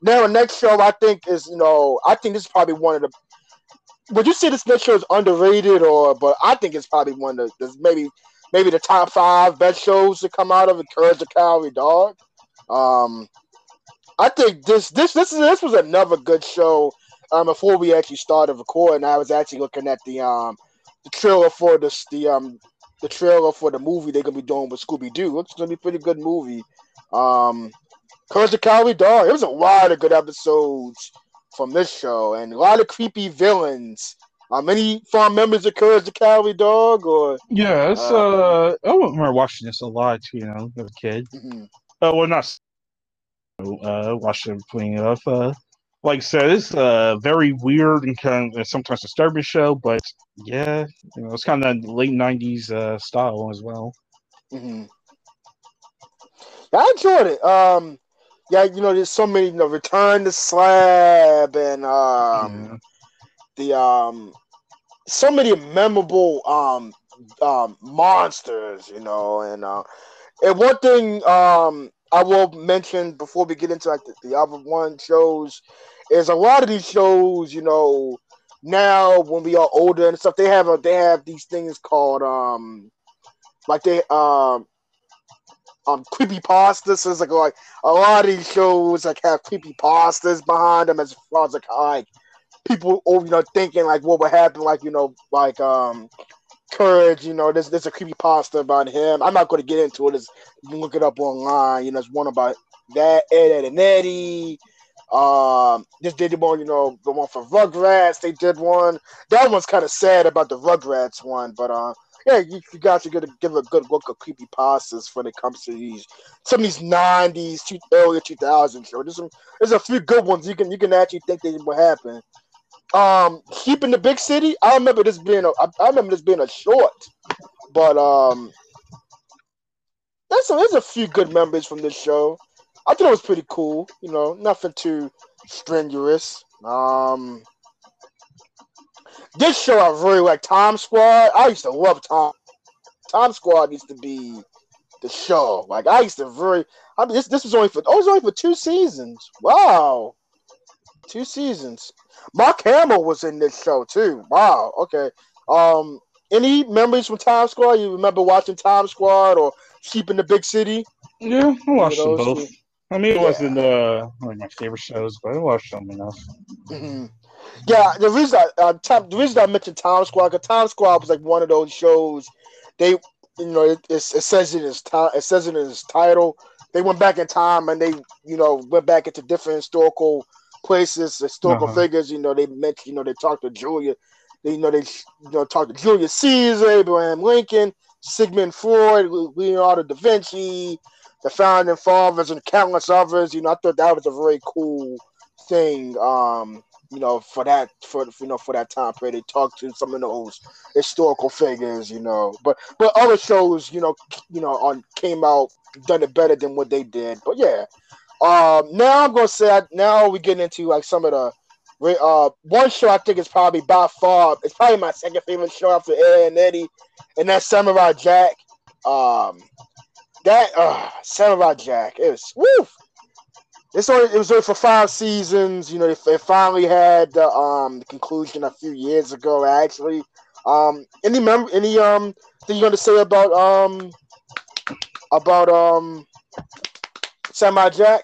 now the next show I think is you know I think this is probably one of the. Would you say this next show is underrated or? But I think it's probably one of the maybe maybe the top five best shows to come out of it. Courage the Cowardly Dog. Um, I think this this this is this was another good show. Um, before we actually started recording, I was actually looking at the um the trailer for this the um the trailer for the movie they're gonna be doing with Scooby Doo. Looks gonna be a pretty good movie. Um, Courage the Cowardly Dog. It was a lot of good episodes from this show, and a lot of creepy villains. Um, any fond members of Courage the Cowardly Dog? Or yeah, it's, uh, uh, I remember watching this a lot, you know, as a kid. Mm-hmm. Uh, well, not uh, watching putting it up. Uh. Like I said, it's a very weird and kind of sometimes disturbing show, but yeah, you know, it's kind of that late nineties uh, style as well. Mm-hmm. Yeah, I enjoyed it. Um, yeah, you know, there's so many, you know, Return to Slab and um, yeah. the um, so many memorable um, um, monsters, you know, and uh, and one thing um, I will mention before we get into like the, the other one shows. Is a lot of these shows, you know, now when we are older and stuff, they have a, they have these things called um, like they um, um creepypastas. So it's like like a lot of these shows like have creepypastas behind them as far as like, like people, you know, thinking like what would happen, like you know, like um, Courage, you know, there's there's a creepypasta about him. I'm not going to get into it. It's, you can look it up online. You know, there's one about that Ed, Edd n Eddy. Um, this did one, you know, the one for Rugrats. They did one. That one's kind of sad about the Rugrats one, but uh, yeah, you, you guys are gonna give a good look at creepypastas when it comes to these some of these nineties, two, early two thousands. So there's some, there's a few good ones you can you can actually think they will happen. Um, Keeping the Big City. I remember this being a I, I remember this being a short, but um, there's a, there's a few good memories from this show. I thought it was pretty cool, you know, nothing too strenuous. Um, this show I really like, Time Squad. I used to love Time. Time Squad used to be the show. Like I used to really. I mean, this this was only for oh, it was only for two seasons. Wow, two seasons. Mark Hamill was in this show too. Wow. Okay. Um, any memories from Time Squad? You remember watching Time Squad or Keeping the Big City? Yeah, I watched them both. Two? I mean, it yeah. wasn't uh, one of my favorite shows, but I watched them enough. Mm-hmm. Yeah, the reason I uh, time, the reason I mentioned Time Squad, because Time Squad was like one of those shows. They, you know, it, it, it says it is time. It says it in its title. They went back in time and they, you know, went back into different historical places, historical uh-huh. figures. You know, they met. You know, they talked to Julia. They, you know, they you know talked to Julius Caesar, Abraham Lincoln, Sigmund Freud, Leonardo da Vinci, the founding fathers, and countless others. You know, I thought that was a very cool thing. Um, you know, for that, for you know, for that time period, they talked to some of those historical figures. You know, but but other shows, you know, you know, on came out done it better than what they did. But yeah, um, now I'm gonna say I, now we get into like some of the uh one show I think is probably by far it's probably my second favorite show after Ed and Eddie, and that's Samurai Jack. Um. That uh, Samurai Jack, it was woof. It's only it was only for five seasons. You know, they, they finally had the um the conclusion a few years ago. Actually, um, any mem- any um thing you going to say about um about um Samurai Jack?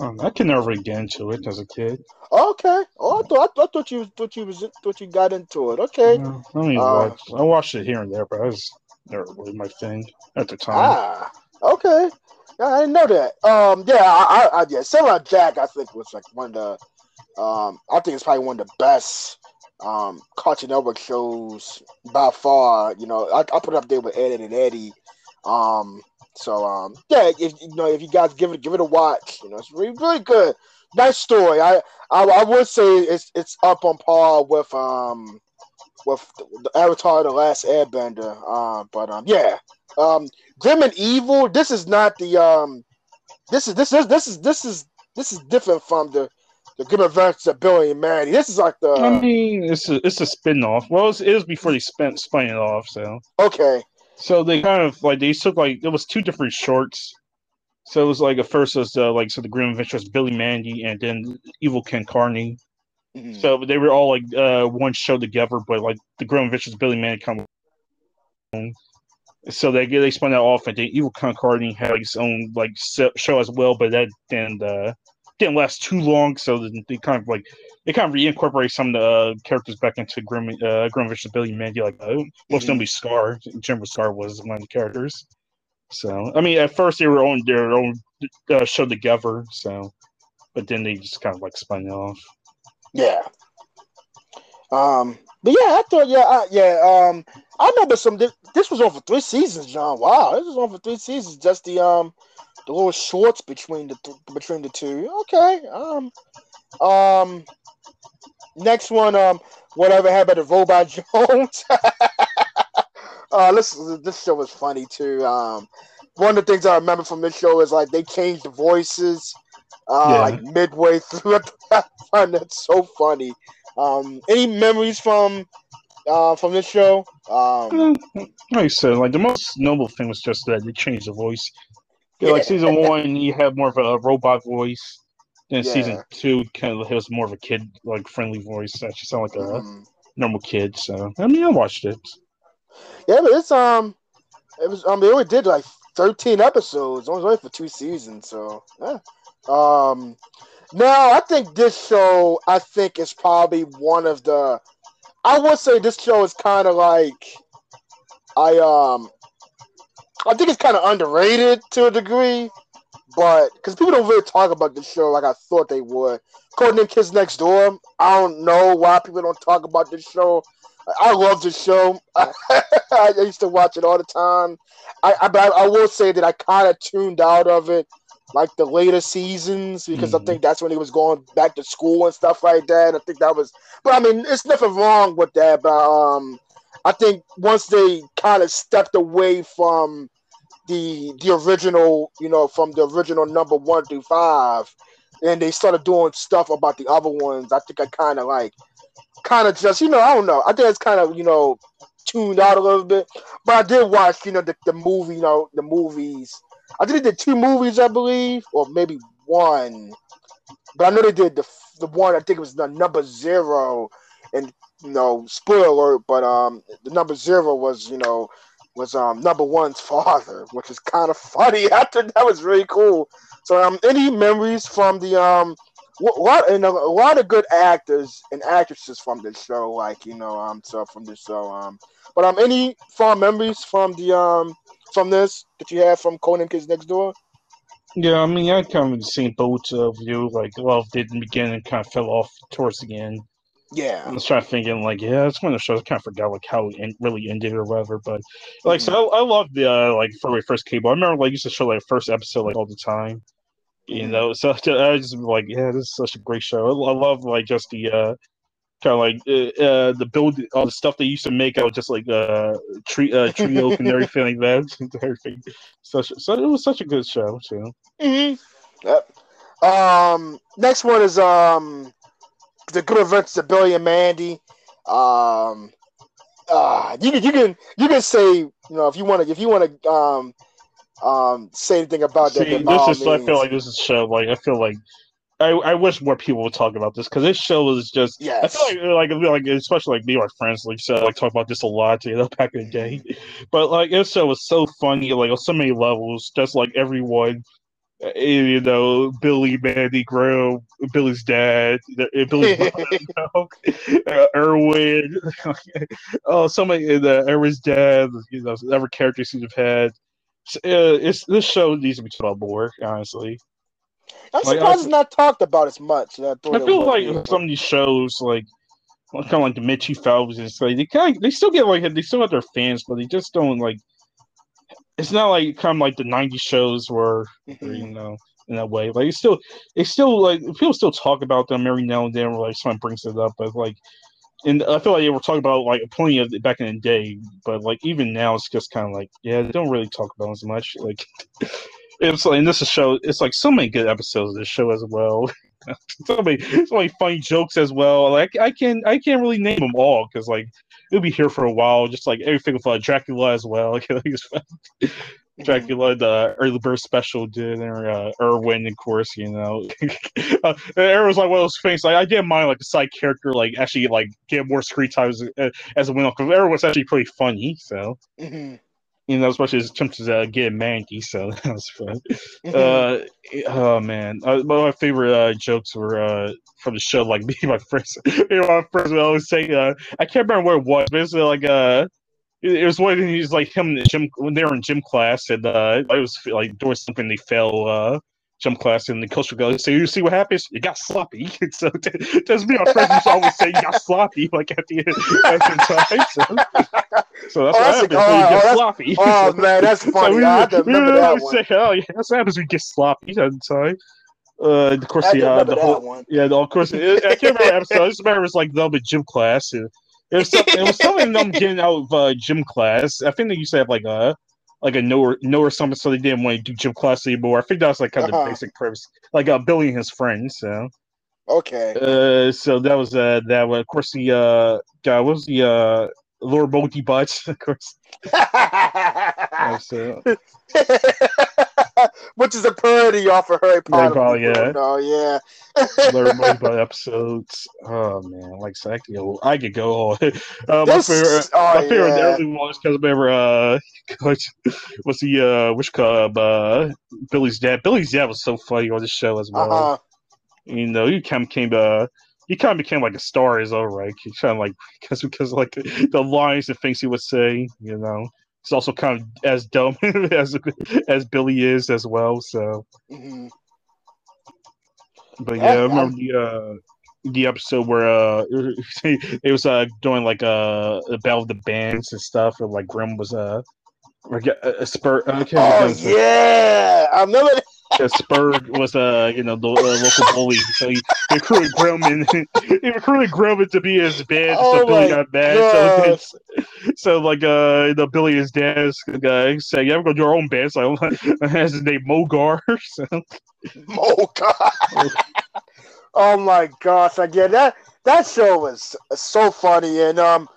Um, I can never get into it as a kid. Okay. Oh, I thought I thought you thought you was thought you got into it. Okay. No, I mean, uh, watch. I watched it here and there, but I was. That was my thing at the time. Ah, okay. I didn't know that. Um, yeah, I, I, I yeah. Samurai Jack, I think was like one of the, um, I think it's probably one of the best, um, Cartoon Network shows by far. You know, I, I put it up there with Ed, Edd n Eddy. Um, so um, yeah, if you know, if you guys give it, give it a watch. You know, it's really, really good. Nice story. I, I, I would say it's, it's up on par with um. with the Avatar, The Last Airbender, uh, but um, yeah, um, Grim and Evil. This is not the um, this is this is this is this is this is different from the the Grim Adventures of Billy and Mandy. This is like the. I mean, it's a, it's a spinoff. Well, it was, it was before they spent spun it off. So okay, so they kind of like they took like it was two different shorts. So it was like at first was uh, like so the Grim Adventures of Billy and Mandy, and then Evil Con Carne. Mm-hmm. So they were all like uh, one show together, but like the Grim Adventures of Billy and Mandy come. So they they spun that off, and then Evil Con Carne had like, its own like show as well, but that didn't uh, didn't last too long. So they kind of like they kind of reincorporate some of the uh, characters back into Grim uh, Grim Adventures of Billy and Mandy. Like oh, most of them be Scar. Jim Scar was one of the characters. So I mean, at first they were on their own uh, show together. So, but then they just kind of like spun it off. Yeah. Um, but yeah, I thought, yeah, I, yeah. Um, I remember some. This, this was on for three seasons, John. Wow, this was on for three seasons. Just the um, the little shorts between the th- between the two. Okay. Um, um, next one. Um, whatever happened to Robot Jones? uh, this this show was funny too. Um, one of the things I remember from this show is like they changed the voices. Uh, yeah. Like midway through, I find that so funny. Um, any memories from uh, from this show? Um, like I said, like the most notable thing was just that they changed the voice. Yeah, like season one, you have more of a robot voice. Then yeah. Season two, kind of it was more of a kid like friendly voice. That should sound like a mm. normal kid. So I mean, I watched it. Yeah, but it's um, it was um, they only did like thirteen episodes. It was only for two seasons, so yeah. Um, now I think this show, I think is probably one of the, I would say this show is kind of like, I, um, I think it's kind of underrated to a degree, But because people don't really talk about this show like I thought they would. Codename Kids Next Door. I don't know why people don't talk about this show. I love this show. I, I used to watch it all the time. I, I but I, I will say that I kind of tuned out of it, like the later seasons, because mm. I think that's when he was going back to school and stuff like that. I think that was. But I mean, it's nothing wrong with that. But um, I think once they kind of stepped away from the the original, you know, from the original number one through five, and they started doing stuff about the other ones, I think I kind of like. Kind of just, you know, I don't know. I think it's kind of, you know, tuned out a little bit. But I did watch, you know, the, the movie, you know, the movies. I think they did two movies, I believe, or maybe one. But I know they did the the one, I think it was the number zero. And, you know, spoiler alert, but um, the number zero was, you know, was um number one's father, which is kind of funny. I think that was really cool. So um, any memories from the... um. A lot, and a lot of good actors and actresses from this show, like, you know, um, so from this show, um, but um, any fond memories from the um, from this that you have from Codename Kids Next Door? Yeah, I mean, I kind of in the same boat of you, like, loved it in the beginning, kind of fell off towards the end. Yeah, I was trying to thinking like, yeah, that's one of the shows. I kind of forgot like how it in, really ended or whatever, but like, mm-hmm. so I, I loved the uh, like for my first cable. I remember like used to show like first episode like all the time. You know, so I just like, yeah, this is such a great show. I love like just the uh, kind of like uh, uh, the build, all the stuff they used to make out, just like uh, tree, uh, trio and everything like that. Everything, such so, so it was such a good show too. Mm-hmm. Yep. Um, next one is um, the Grim Adventures of Billy and Mandy. Um, uh, you can you can you can say, you know, if you want to if you want to um. Um, say anything about See, that. This is, I feel like this is a show. Like I feel like I, I wish more people would talk about this because this show is just. Yes. I feel like like like especially like me and my friends like so like talk about this a lot, you know, back in the day. But like this show was so funny, like on so many levels. Just like everyone, you know, Billy, Mandy, Grill, Billy's dad, Billy's mom, you know, uh, Erwin. Oh, so many the Erwin's dad. You know, every character you've had. Uh, it's this show needs to be talked about more, honestly. I'm like, surprised I, it's not talked about as much. I, I feel like be. some of these shows, like kind of like the mid two thousands, like they kind of, they still get like they still have their fans, but they just don't like. It's not like kind of like the nineties shows were, mm-hmm. you know, in that way. Like it's still, it's still like people still talk about them every now and then. Where like someone brings it up, but like, and I feel like they were talking about like plenty of it back in the day, but like even now it's just kind of like, yeah, they don't really talk about it as much. Like it's like, and this is show. It's like so many good episodes of this show as well. so many, so many funny jokes as well. Like I can, I can't really name them all because like it'll be here for a while. Just like everything with uh, Dracula as well. Like, Dracula, the early bird special did, or uh, Erwin, of course, you know. uh, Erwin's like one of those things. Like I didn't mind like the side character, like actually like get more screen time as, uh, as a win off because Erwin's actually pretty funny. So, mm-hmm. you know, as much as attempts to uh, get manky, so that was fun. Mm-hmm. Uh, oh man, uh, one of my favorite uh, jokes were uh, from the show. Like me, and my friends, me and my friends would always say, uh, I can't remember where it was. Basically, like uh. It was one of these, like, him in the gym, when they were in gym class, and uh, I was, like, doing something, they fell, uh, gym class, and the coach would go, so you see what happens? It got sloppy. And so, t- just me, my friends used to always say, you got sloppy, like, at the end of the time, so... So that's oh, what happens. Oh, we get oh, sloppy. Oh man, that's funny. So we, I we, remember we that one. Say, oh yeah, that's what happens. We get sloppy at the time. Uh, of course, the, uh, the whole one. Yeah, no, of course. It, I can't remember the episode. I just remember it was like the gym class. And it was something. It was something them getting out of uh, gym class. I think they used to have like a like a no or no or something, so they didn't want to do gym class anymore. I think that was like kind of uh-huh. the basic premise. Like uh, Billy and his friends. So. Okay. Uh, so that was uh, that one. Of course, the uh, guy what was the uh. Lord Multi Butts, of course. Which is a parody off of Harry Potter. Oh, yeah. Oh, yeah. Lord Multi Butts episodes. Oh, man. Like, so I, could go, I could go on. Uh, my favorite, oh, my favorite yeah. early one is because I remember, uh, what's the, uh, which club? Uh, Billy's Dad. Billy's Dad was so funny on the show as well. Uh-huh. You know, you kind of came to, uh, he kind of became like a star, is all right. He kind of like because because like the lines and things he would say, you know. He's also kind of as dumb as as Billy is as well. So, mm-hmm. but yeah, I, I remember I, the uh, the episode where uh, it was uh, doing like a uh, Battle of the Bands and stuff, or like Grim was uh, like a, a spur. I can't oh remember. yeah, I remember that. Spurg was uh you know the uh, local bully, so he recruited Grim and he recruited Grim to be his band. Oh so Billy got bad, so, so like uh the Billy is dead. Guy said, "Yeah, we're gonna do our own band." So I has his name Mogar. So. Mogar. Oh my gosh! I get that. That show was so funny, and um,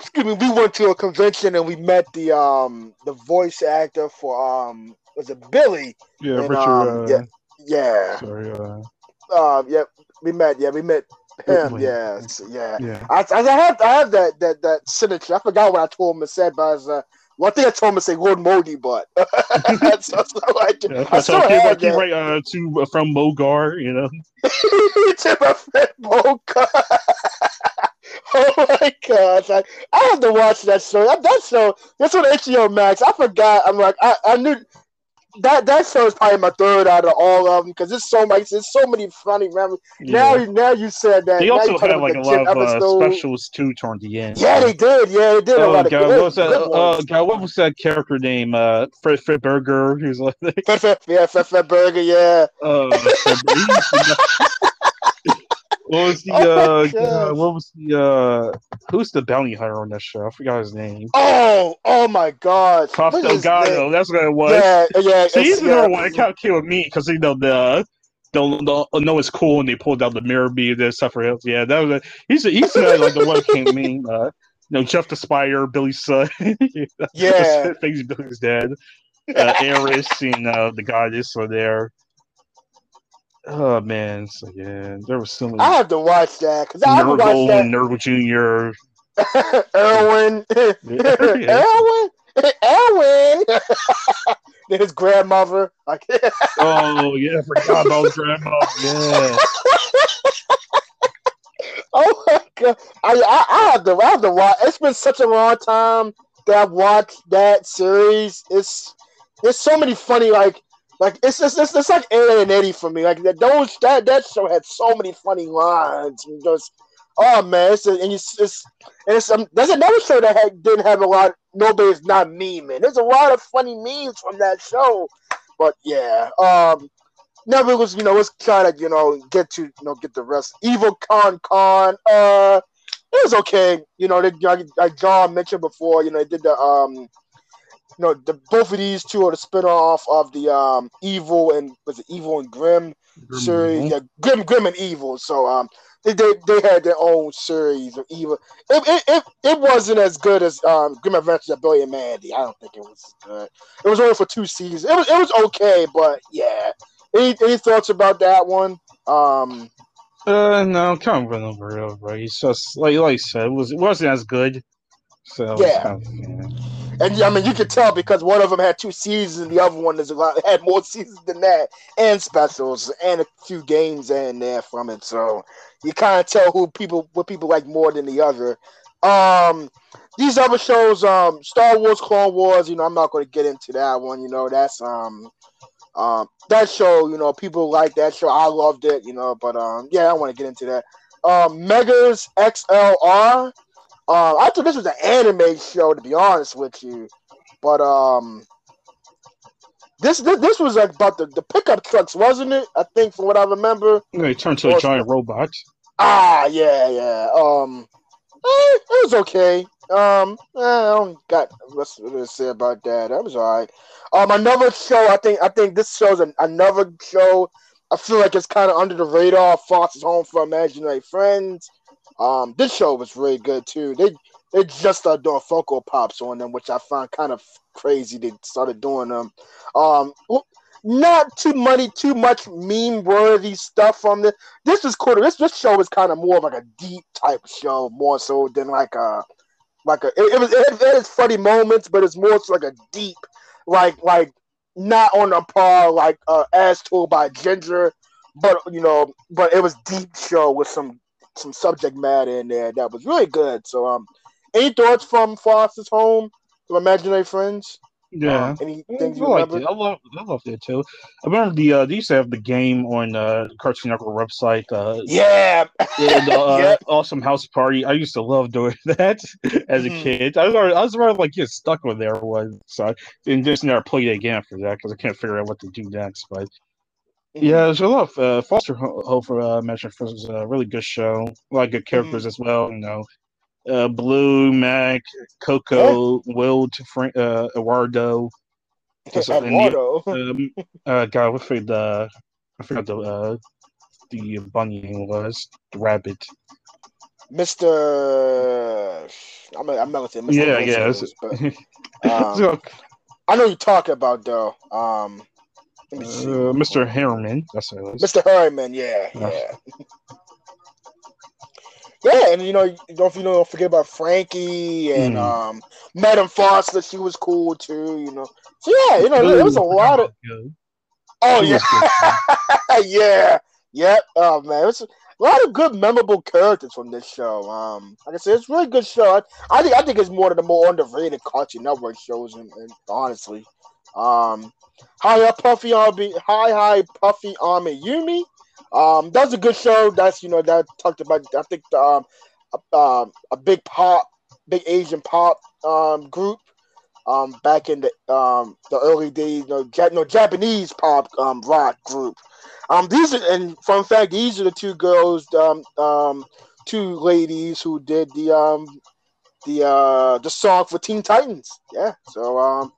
excuse me, we went to a convention and we met the um the voice actor for um. Was it Billy? Yeah, and, Richard. Um, uh, yeah, yeah. Sorry. Uh, um, yeah, we met. Yeah, we met him. Yeah, yeah, yeah. I, I have, I have that, that, that signature. I forgot what I told him to say, but I was, uh, one thing I told him to say, "Good Modi," but that's so, so like yeah, I still so have that. Right, uh, to uh, from Mogar, you know. To my friend Mogar. Oh my gosh! I, I have to watch that show. That, that show. That's on H B O Max. I forgot. I'm like, I, I knew. That that show is probably my third out of all of them because it's so much. There's so many funny memories. Yeah. Now, now you said that. They also had like a lot of uh, specials too toward the end. Yeah, they did. Yeah, they did. Oh, a lot God, of good, what was that? Oh, God, what was that character name? Uh, Fred Fredburger. He was like, Fred, Fred, yeah, Fred Fredburger. Yeah. Uh, what was the? Uh, oh uh, what was the? Uh, who's the bounty hunter on that show? I forgot his name. Oh, oh my God! Pop Delgado. That's what it was. Yeah, yeah. So he's another yeah, one. It kind of came with me because you know the the no it's cool and they pulled out the mirror bead and stuff for him. Yeah, that was. A, he's a, he's another, like the one that came with me. Uh, you know, Jeff the Spire, Billy's son. Yeah, things Billy's dad, uh, Eris, and uh, the goddess are there. Oh man, so yeah, there was so many. I have to watch that because I have to watch that. Nurgle Junior Erwin, Erwin, Erwin. His grandmother. Like, oh yeah, I forgot about grandma. Yeah. Oh my God, I, I I have to I have to watch. It's been such a long time that I've watched that series. It's there's so many funny like. Like it's it's it's, it's like Ed, Edd n Eddy for me. Like that those that, that show had so many funny lines. And just, oh man, it's and it's, it's and it's um, there's another show that had, didn't have a lot. Nobody's not memeing. There's a lot of funny memes from that show. But yeah, um, never was you know was trying to you know get to you know get the rest. Evil Con Carne. Uh, it was okay. You know, they, like, like John mentioned before. You know, they did the um. No, the both of these two are the spinoff of the um Evil and was it Evil and Grim, Grim series? Man. Yeah, Grim, Grim and Evil. So um, they they, they had their own series of Evil. It it, it it wasn't as good as um Grim Adventures of Billy and Mandy. I don't think it was good. It was only for two seasons. It was it was okay, but yeah. Any any thoughts about that one? Um, uh, no, I'm kind of running over it, right? It's just like like I said, it was it wasn't as good. So yeah. Kind of, yeah. And I mean, you can tell because one of them had two seasons, the other one is a lot, had more seasons than that, and specials, and a few games in there from it. So you kind of tell who people, what people like more than the other. Um, these other shows, um, Star Wars, Clone Wars. You know, I'm not going to get into that one. You know, that's um, um, that show. You know, people like that show. I loved it. You know, but um, yeah, I want to get into that. Um, Megas X L R. Uh, I thought this was an anime show, to be honest with you, but um, this this, this was like about the, the pickup trucks, wasn't it? I think from what I remember, yeah, it turned to a giant robot. Ah, yeah, yeah. Um, eh, it was okay. Um, eh, I don't got what's to say about that. That was alright. Um, another show. I think I think this show's an, another show. I feel like it's kind of under the radar. Fox is Home for Imaginary Friends. Um, this show was really good too. They they just started doing Funko Pops on them, which I find kind of crazy. They started doing them. Um, not too many, too much meme worthy stuff from this. This is cool. This this show is kind of more of like a deep type show, more so than like a like a. It, it was it, it is funny moments, but it's more like a deep, like like not on a par like uh, As Told by Ginger, but you know, but it was deep show with some. Some subject matter in there that was really good. So um, any thoughts from Fox's Home Some imaginary friends. Yeah, um, any things I, you liked it. I love I love that too. I remember the uh, they used to have the game on uh, Cartoon Network website. Uh, yeah, yeah, the, uh, yeah, awesome house party. I used to love doing that as a mm. kid. I was already, I was already, like just stuck with there was so and just never played it again after that because I can't figure out what to do next. But mm-hmm. yeah, there's a lot of uh, Foster Home for uh, Magic Friends was a really good show. A lot of good characters mm-hmm. as well. You know. Uh, Blue, Mac, Coco, yeah. Will, Frank, uh, Eduardo. Eduardo. Um, uh, God, I forgot the, I forgot the, uh, the bunny name was the rabbit. Mister I'm, I'm not gonna say. Mister Yeah, yeah. But, um, so, I know you talk about though. Um, uh, Mister Harriman. That's what it was. Mister Harriman. Yeah, uh. yeah. Yeah, and you know, don't you know, don't forget about Frankie and mm. um, Madam Foster. She was cool too, you know. So yeah, you know, Ooh, there was a lot of. Good. Oh she yeah, yeah, yeah. Oh man, it's a lot of good, memorable characters from this show. Um, like I said, it's a really good show. I, I think I think it's one of the more underrated Cartoon Network shows, and, and honestly, um, hi, Puffy Army, hi, hi, Puffy Army Yumi. Um, that's a good show. That's you know that talked about. I think um, a, um, a big pop, big Asian pop um, group um, back in the um, the early days. You know, Jap- no Japanese pop um, rock group. Um, these are, and fun fact, these are the two girls, um, um, two ladies who did the um, the uh, the song for Teen Titans. Yeah, so um,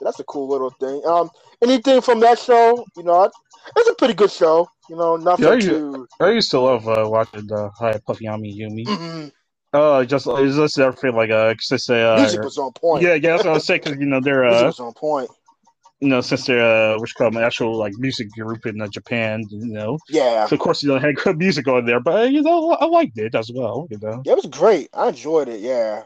that's a cool little thing. Um, anything from that show? You know, it's a pretty good show. You know, nothing yeah, I used, too... I used to love uh, watching the uh, Hi Puffy Yami Yumi. Mm-hmm. Uh, just it was just everything like uh, cause they, uh, music was on point. Yeah, yeah, that's what I was saying because you know they're uh, music was on point. You know, since they're uh, what's called an actual like music group in uh, Japan, you know. Yeah. So of course you know had good music on there, but you know I liked it as well. You know. Yeah, it was great. I enjoyed it. Yeah.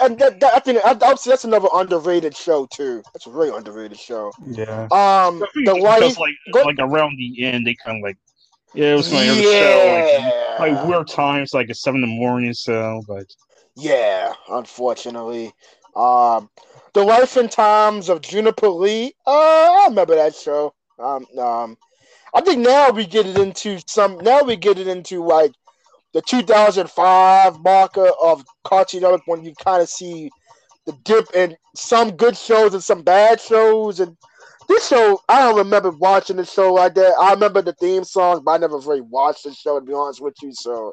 And that, that, I think I, obviously that's another underrated show too. That's a really underrated show. Yeah. Um, the white like, go, like around the end they kind of like yeah it was like yeah. show like, like weird times like at seven in the morning so but yeah unfortunately um the life and times of Juniper Lee uh I remember that show um um I think now we get it into some now we get it into like. The two thousand five marker of Cartoon Network when you kind of see the dip in some good shows and some bad shows. And this show, I don't remember watching the show like that. I remember the theme songs, but I never really watched the show, to be honest with you. So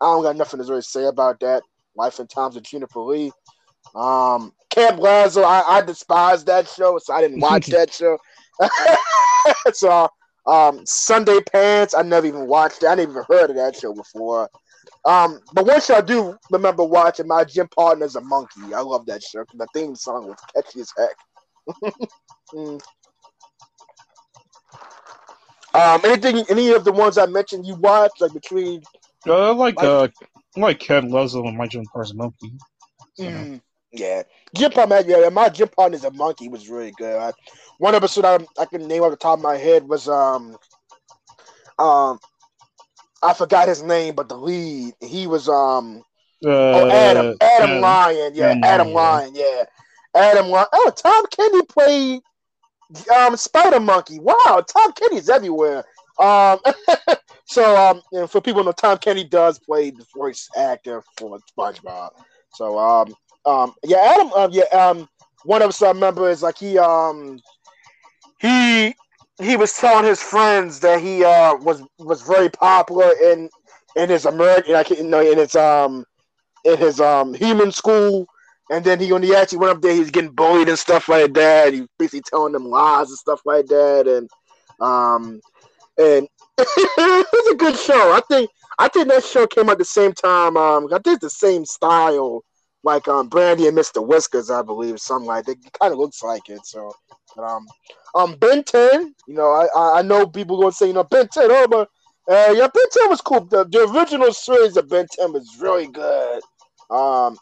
I don't got nothing to really say about that. Life and Times of Juniper Lee. Um, Camp Lazlo, I, I despise that show, so I didn't watch that show. So... Um, Sunday Pants, I never even watched it. I never even heard of that show before. Um, but one show I do remember watching, My Gym Partner's a Monkey. I love that show because the theme song was catchy as heck. mm. Um, anything, any of the ones I mentioned you watched, like between? Uh, like, like, uh, like Ken Leslie and My Gym Partner's a Monkey. So. Mm. Yeah, Gym Partner, yeah, My Gym Partner's a Monkey was really good. I, one episode I, I can name off the top of my head was um um I forgot his name, but the lead he was um uh, oh Adam Adam uh, Lyon, yeah Adam, Adam Lyon, yeah Adam Lyon. Oh, Tom Kenny played um Spider Monkey. Wow, Tom Kenny's everywhere. Um, so um you know, for people who know, Tom Kenny does play the voice actor for SpongeBob. So um. Um, yeah, Adam, um, yeah, um, one episode I remember is like he, um, he, he was telling his friends that he, uh, was, was very popular in, in his American, I can't know, in his, um, in his, um, human school. And then he, when he actually went up there, he was getting bullied and stuff like that. And he was basically telling them lies and stuff like that. And, um, and it was a good show. I think, I think that show came out the same time. Um, I think the same style. Like um, Brandy and Mister Whiskers, I believe, something like that. It kind of looks like it. So, but, um, um, Ben ten, you know, I I know people are gonna say, you know, Ben ten, oh, but uh, yeah, Ben ten was cool. The, the original series of Ben ten was really good. Um,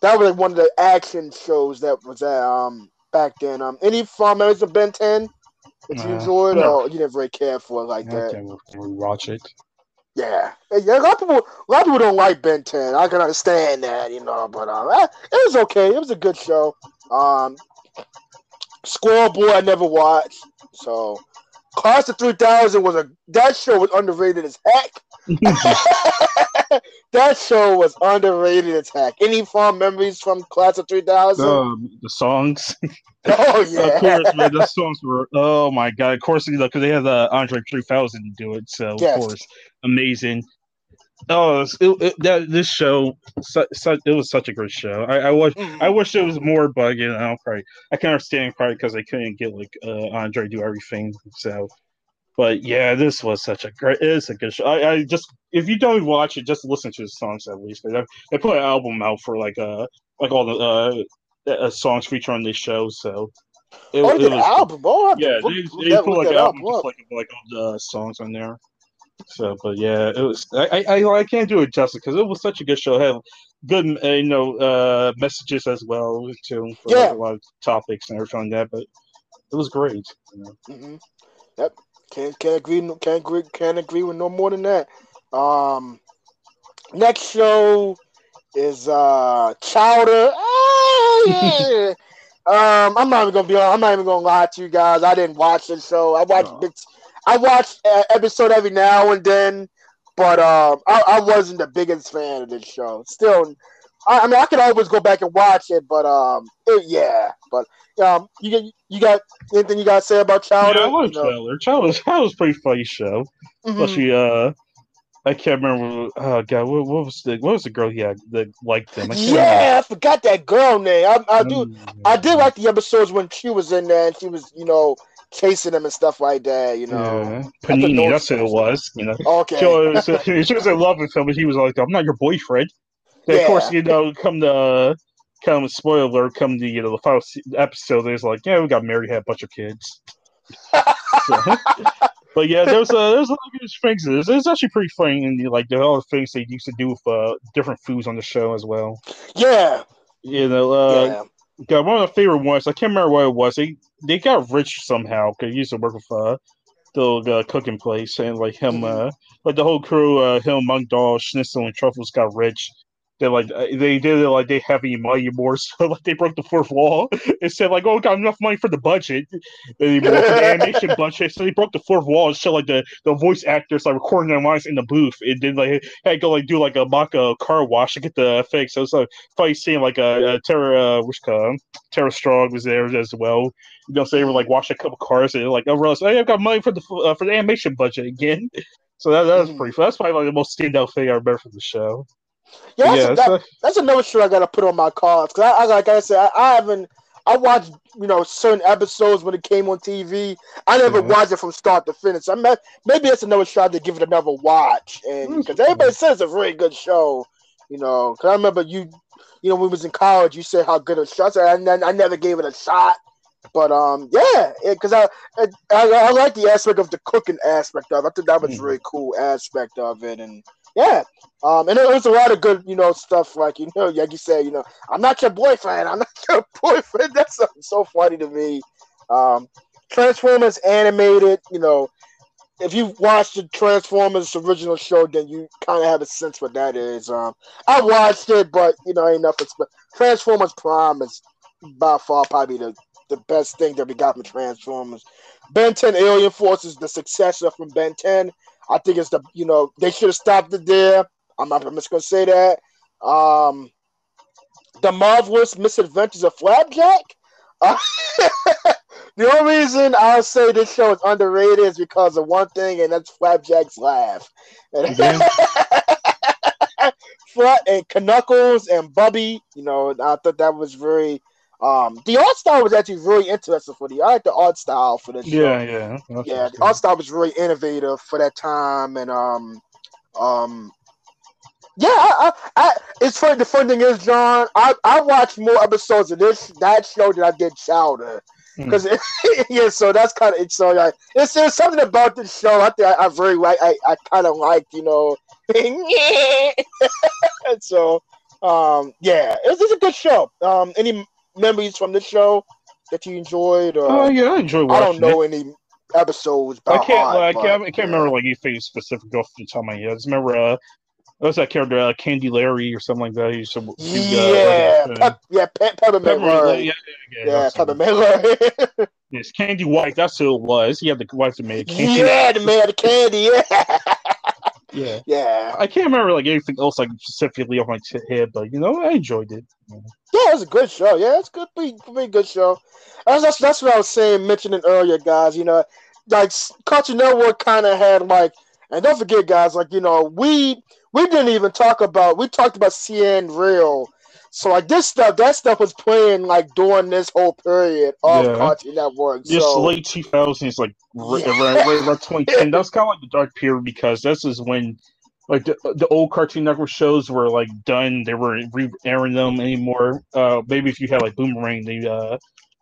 that was like one of the action shows that was at, um back then. Um, any fond memories of Ben ten that you uh, enjoyed, no. or you didn't really care for it like no, that? Can we watch it? Yeah, yeah. A lot of people, a lot of people don't like Ben ten. I can understand that, you know. But um, it was okay. It was a good show. Um, Scoreboard I never watched. So, Class of three thousand was a that show was underrated as heck. That show was underrated as heck. Any fond memories from Class of three thousand? Um, the songs. Oh yeah, of course, man. Those songs were. Oh my god, of course, because they had the Andre three thousand do it. So yes. Of course, amazing. Oh, it, it, that, this show, su- su- it was such a great show. I, I wish, mm-hmm. I wish it was more, but you know, probably I can understand probably because I couldn't get like uh, Andre do everything. So, but yeah, this was such a great. It's a good show. I, I just if you don't watch it, just listen to the songs at least. They, they put an album out for like uh like all the uh, uh songs featured on this show. So, it, oh, it was, album, oh, yeah, look, they, they put like an album just, like like all the songs on there. So, but yeah, it was. I I, I can't do it justice because it was such a good show. Had good, uh, you know, uh, messages as well too for yeah. like, a lot of topics and everything like that. But it was great. You know? Mm-hmm. Yep, can't can't agree can't agree can't agree with no more than that. Um, next show is uh Chowder. Oh, yeah. um, I'm not even gonna be on. I'm not even gonna lie to you guys. I didn't watch this show. I watched. Oh. Bits- I watched an episode every now and then, but um, I, I wasn't the biggest fan of this show. Still, I, I mean, I could always go back and watch it, but um, it, yeah. But um, you you got anything you got to say about Chowder? Yeah, I love Chowder. Chowder was a pretty funny show. Mm-hmm. Especially, uh, I can't remember. Oh god, what, what was the what was the girl he had that liked him? I yeah, remember. I forgot that girl name. I, I do. Mm-hmm. I did like the episodes when she was in there and she was, you know. Chasing them and stuff like that, you know. Yeah. Panini, that's what it was, you know. Okay. She was, she was in love with him, but he was like, "I'm not your boyfriend." And yeah. Of course, you know, come the come spoiler, come the you know the final episode, there's like, yeah, we got married, had a bunch of kids. So, but yeah, there's a there's a lot of good things. It's, it's actually pretty funny, and like the other things they used to do with uh, different foods on the show as well. Yeah. You know. Uh, yeah. God, one of my favorite ones. I can't remember what it was. They they got rich somehow. They used to work with uh, the old, uh, cooking place, and like him, uh, like the whole crew, uh, him, Monk Doll, Schnitzel, and Truffles got rich. They like they did it like they have any money more, so like they broke the fourth wall. They said like, "Oh, got enough money for the budget." They broke the animation budget, so they broke the fourth wall and showed like the, the voice actors like recording their lines in the booth. It did like had to go like do like a mock uh, car wash to get the fake. So it's like funny seeing like a uh, Tara uh, which uh, Tara Strong was there as well. You know, so they were like washing a couple cars and like, "Oh, realized, hey, I've got money for the uh, for the animation budget again." So that, that was pretty fun. That's probably like the most standout thing I remember from the show. Yeah, that's, yeah, a, that, so... that's another show I gotta put on my cards because I, I, like I said, I, I haven't. I watched, you know, certain episodes when it came on T V. I never yeah. watched it from start to finish. I met, maybe that's another show I to give it another watch, and because everybody says it's a very good show, you know. Because I remember you, you know, when we was in college, you said how good it was, and then I never gave it a shot. But um, yeah, because I, I I like the aspect of the cooking aspect of it. I think that was a really cool aspect of it, and. Yeah, um, and there was a lot of good, you know, stuff like you know, like you said, you know, I'm not your boyfriend. I'm not your boyfriend. That's so funny to me. Um, Transformers animated, you know, if you watched the Transformers original show, then you kind of have a sense what that is. Um, I watched it, but you know, ain't nothing. But Transformers Prime is by far probably the, the best thing that we got from Transformers. Ben ten Alien Force is the successor from Ben ten. I think it's the, you know, they should have stopped it there. I'm not I'm just going to say that. Um, the Marvelous Misadventures of Flapjack. Uh, the only reason I'll say this show is underrated is because of one thing, and that's Flapjack's laugh. Mm-hmm. Flat and Knuckles and Bubby, you know, I thought that was very... Um, the art style was actually really interesting for the. I like the art style for this show. Yeah, yeah, that's yeah. The art style was really innovative for that time, and um, um, yeah. I, I, I it's funny. The funny thing is, John, I, I watched more episodes of this that show than I did Chowder, because mm. yeah. So that's kind of so like it's there's something about this show. I think I, I very like. I, I kind of like you know. so um, yeah, it was, it was a good show. Um, any. Memories from the show that you enjoyed? Or, oh yeah, I enjoyed watching. I don't know it. Any episodes. By I can't. Heart, like, but, I can't, I can't yeah. remember like anything specific off the top of my head. I just remember uh, What's that character? Uh, Candy Larry or something like that. He used to, he's, uh, yeah, like a, Pep, yeah, Pep, Peppermint Larry. Yeah, yeah, yeah, yeah Peppermint Larry. Yes, Candy White. That's who it was. He had the wife that made candy. Yeah, the man of candy. Yeah. Yeah, yeah. I can't remember like anything else like specifically off my head, but you know, I enjoyed it. Yeah, it was a good show. Yeah, it's good, pretty, pretty good show. That's, that's that's what I was saying, mentioning earlier, guys. You know, like Cartoon Network kind of had like, and don't forget, guys, like you know, we we didn't even talk about we talked about C N Real. So like this stuff, that stuff was playing like during this whole period of yeah. Cartoon Network. Just so. Late two thousands, like right around twenty ten. That's kind of like the dark period because this is when like the, the old Cartoon Network shows were like done. They weren't re-airing them anymore. Uh, maybe if you had like Boomerang, they uh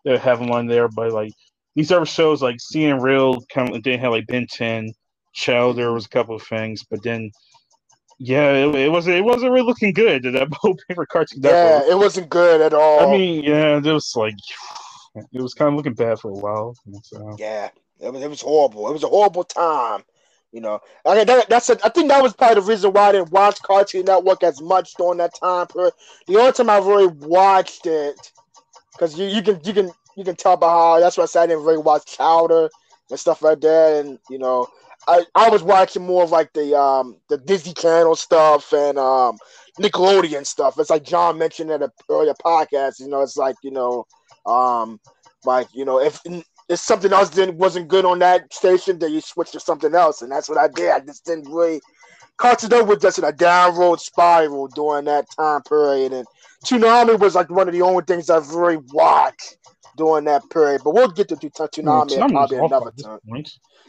they have them on there. But like these other shows, like C N Real, kind of didn't have like Ben ten, Chow. There was a couple of things, but then. Yeah, it, it wasn't. It wasn't really looking good. That whole paper Cartoon Network. Yeah, it wasn't good at all. I mean, yeah, it was like it was kind of looking bad for a while. So. Yeah, it was. It was horrible. It was a horrible time. You know, I that, that's. A, I think that was probably the reason why I didn't watch Cartoon Network as much during that time period. The only time I really watched it, because you, you can you can you can tell by how that's why I said I didn't really watch Chowder and stuff like that, and you know. I, I was watching more of like the um the Disney Channel stuff and um Nickelodeon stuff. It's like John mentioned in an earlier podcast. You know, it's like you know, um, like you know, if if something else didn't wasn't good on that station, then you switch to something else, and that's what I did. I just didn't really Cartoon Network was just in a downward spiral during that time period, and Toonami was like one of the only things I've really watched during that period. But we'll get to Toonami well, probably another time.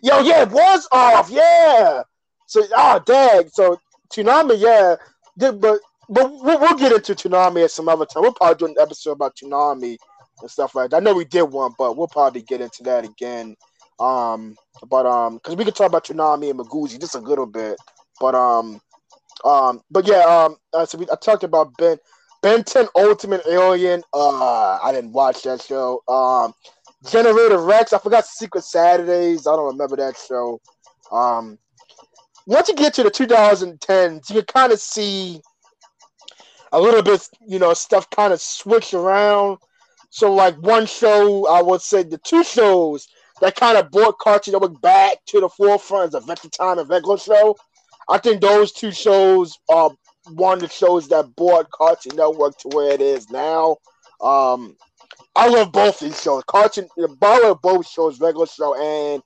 Yo, yeah, it was off, yeah. So, oh, dang. So, Toonami, yeah. But but we'll, we'll get into Toonami at some other time. We'll probably do an episode about Toonami and stuff like that. I know we did one, but we'll probably get into that again. Um, but um, because we can talk about Toonami and Maguzi just a little bit. But um, um, but yeah, um, uh, so we, I talked about Ben Ben ten Ultimate Alien. Uh, I didn't watch that show. Um. Generator Rex. I forgot Secret Saturdays. I don't remember that show. Um, once you get to the two thousand tens, you can kind of see a little bit, you know, stuff kind of switch around. So, like, one show, I would say the two shows that kind of brought Cartoon Network back to the forefront is Adventure Time and Regular Show. I think those two shows are one of the shows that brought Cartoon Network to where it is now. Um... I love both these shows. Cartoon, I love both shows, Regular Show and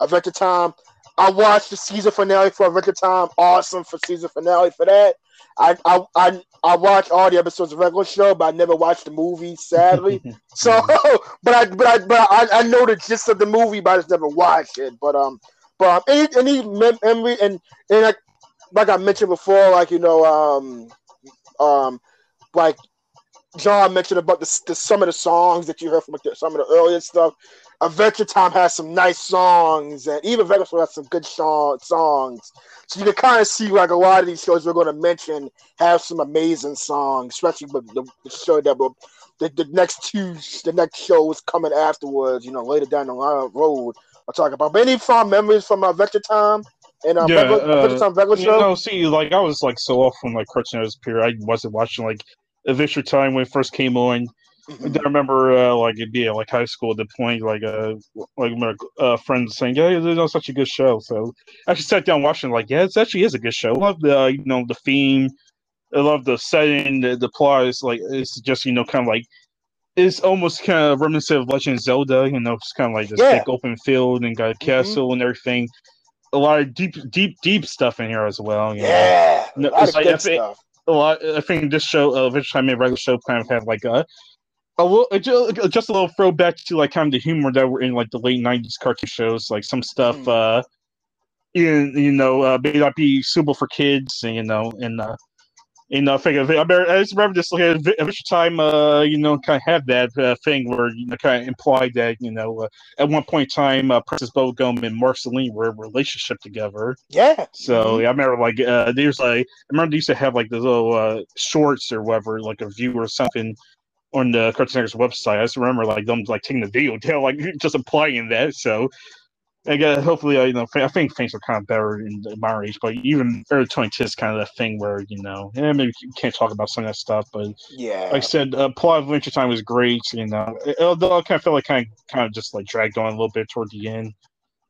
Adventure Time. I watched the season finale for Adventure Time. Awesome for season finale for that. I I I, I watched all the episodes of Regular Show, but I never watched the movie, sadly. so, but I but I but I, I know the gist of the movie, but I just never watched it. But um, but um, and he, and he, and and like, like I mentioned before, like you know um um like. John mentioned about the, the some of the songs that you heard from the, some of the earlier stuff. Adventure Time has some nice songs, and even Regular Show has some good song, songs. So you can kind of see like a lot of these shows we're going to mention have some amazing songs, especially with the, the show that will, the, the next two the next show is coming afterwards. You know, later down the road, I'll talk about. But any fond memories from Adventure Time? And um, yeah, regular, uh, Adventure Time Regular Show. You know, see, like I was like so off from like Cartoon Network's period. I wasn't watching like. Adventure Time when it first came on, mm-hmm. I remember uh, like it'd be like high school at the point, like uh, like my uh, friends saying, "Yeah, you know, such a good show." So I actually sat down watching, like, yeah, it actually is a good show. I love the uh, you know the theme, I love the setting, the, the plot. It's like it's just you know kind of like it's almost kind of reminiscent of Legend of Zelda. You know, it's kind of like this yeah. big open field and got a castle mm-hmm. and everything. A lot of deep, deep, deep stuff in here as well. You yeah, know? A lot it's of like, good stuff. It, A lot. I think this show, uh, Adventure Time and Regular Show, kind of had like a, a little, just a little throwback to like kind of the humor that were in like the late nineties cartoon shows, like some stuff, mm-hmm. uh, in you know, uh, may not be suitable for kids, and you know, and uh, you know, I think I, remember, I just remember this like Adventure Time, uh, you know, kind of had that uh, thing where you know, kind of implied that you know, uh, at one point in time, uh, Princess Bubblegum and Marceline were in a relationship together. Yeah. So yeah, I remember like uh, there's like I remember they used to have like those little uh, shorts or whatever, like a view or something on the Cartoon Network's website. I just remember like them like taking the video down, like just implying that. So again, hopefully, uh, you know, I think things are kind of better in, in my age, but even early twenties is kind of that thing where, you know, and maybe you can't talk about some of that stuff, but yeah, like I said, uh, Plot Adventure Time was great, you know, although I kind of felt like kind of, kind of just like dragged on a little bit toward the end,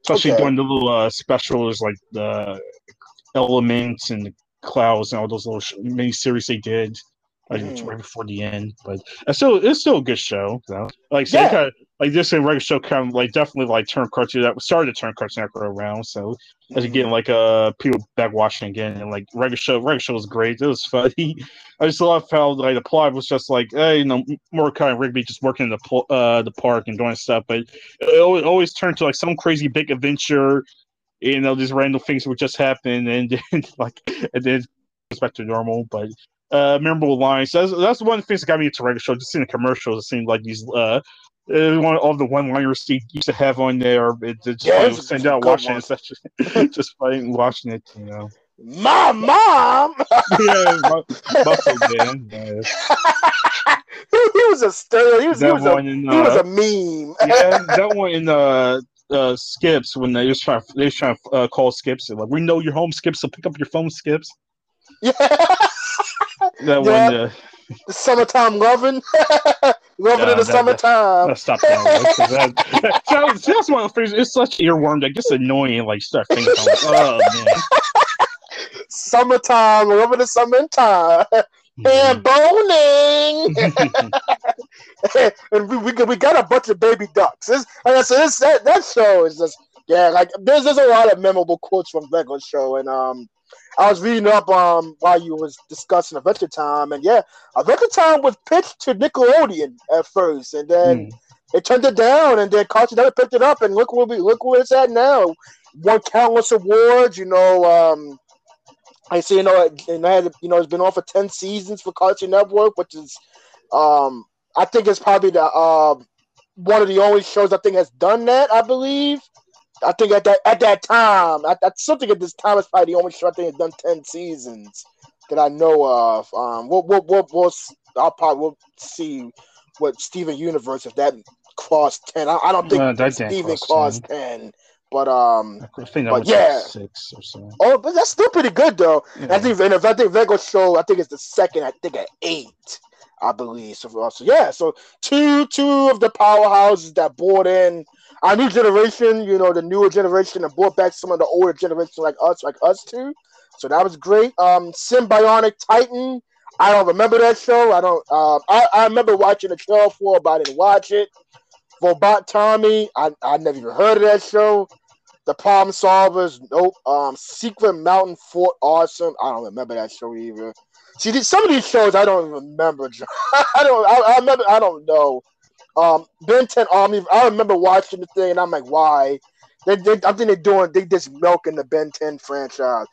especially okay. during the little uh, specials like the Elements and the Clouds and all those little sh- mini series they did. Like mm. right before the end, but uh, still, it's still a good show. So. Like, so yeah. kind of, like this and regular show kind of like definitely like turn cartoon that started to turn Cartoon Network around. So mm-hmm. as again, like uh, people back watching again, and like regular show, regular show was great. It was funny. I just love how like the plot was just like, hey, you know, Mordecai and Rigby just working in the uh the park and doing stuff, but it always, always turned to like some crazy big adventure. You know, these random things would just happen, and then like and then it's back to normal, but. Uh, memorable lines. That's, that's one of the things that got me into regular show. Just seeing the commercials, it seemed like these uh, one all the one-liners they used to have on there. It, it just yeah, like, send out watching it, such, just fighting, watching it. You know, my mom. yeah, my, muscle man. Yes. he, he was a star. He was. That he was, a, in, uh, he was a meme. yeah, that one in uh, uh, Skips when they was trying. They was trying to uh, call Skips and like, we know you're home, Skips. So pick up your phone, Skips. Yeah. That yeah. one, uh, the summertime loving, loving no, in the that, summertime. That, that, stop that, that, that, that's one of the things. It's such earworm that gets annoying. Like start thinking, like, oh man, summertime, loving the summertime, and boning, and we, we we got a bunch of baby ducks. It's, like I said, it's, that that show is just yeah. Like there's there's a lot of memorable quotes from Lego show and um. I was reading up um while you was discussing Adventure Time, and yeah, Adventure Time was pitched to Nickelodeon at first, and then mm. they turned it down, and then Cartoon Network picked it up, and look where we look where it's at now. Won countless awards, you know. Um, I see, you know, and I had, you know, it's been on for ten seasons for Cartoon Network, which is, um, I think it's probably the uh, one of the only shows I think has done that. I believe. I think at that at that time, I, I still think at this time it's probably the only show I think has done ten seasons that I know of. Um, we'll we'll we'll, we'll I'll probably we'll see what Steven Universe if that crossed ten. I, I don't think uh, that Steven crossed ten. ten, but um, I think that but was yeah, like six or so. Oh, but that's still pretty good though. Yeah. I think and if I think Lego show, I think it's the second. I think at eight, I believe. So, so yeah, so two two of the powerhouses that brought in. Our new generation, you know, the newer generation, and brought back some of the older generation like us, like us too. So that was great. Um, Symbionic Titan. I don't remember that show. I don't. Uh, I, I remember watching the trailer for it, but I didn't watch it. Robot Tommy. I I never even heard of that show. The Problem Solvers. Nope. Um, Secret Mountain Fort Awesome. I don't remember that show either. See, some of these shows I don't even remember. I don't. I, I remember. I don't know. Um, Ben ten Army. I remember watching the thing, and I'm like, "Why?" They, they, I think they're doing they just milking the Ben ten franchise.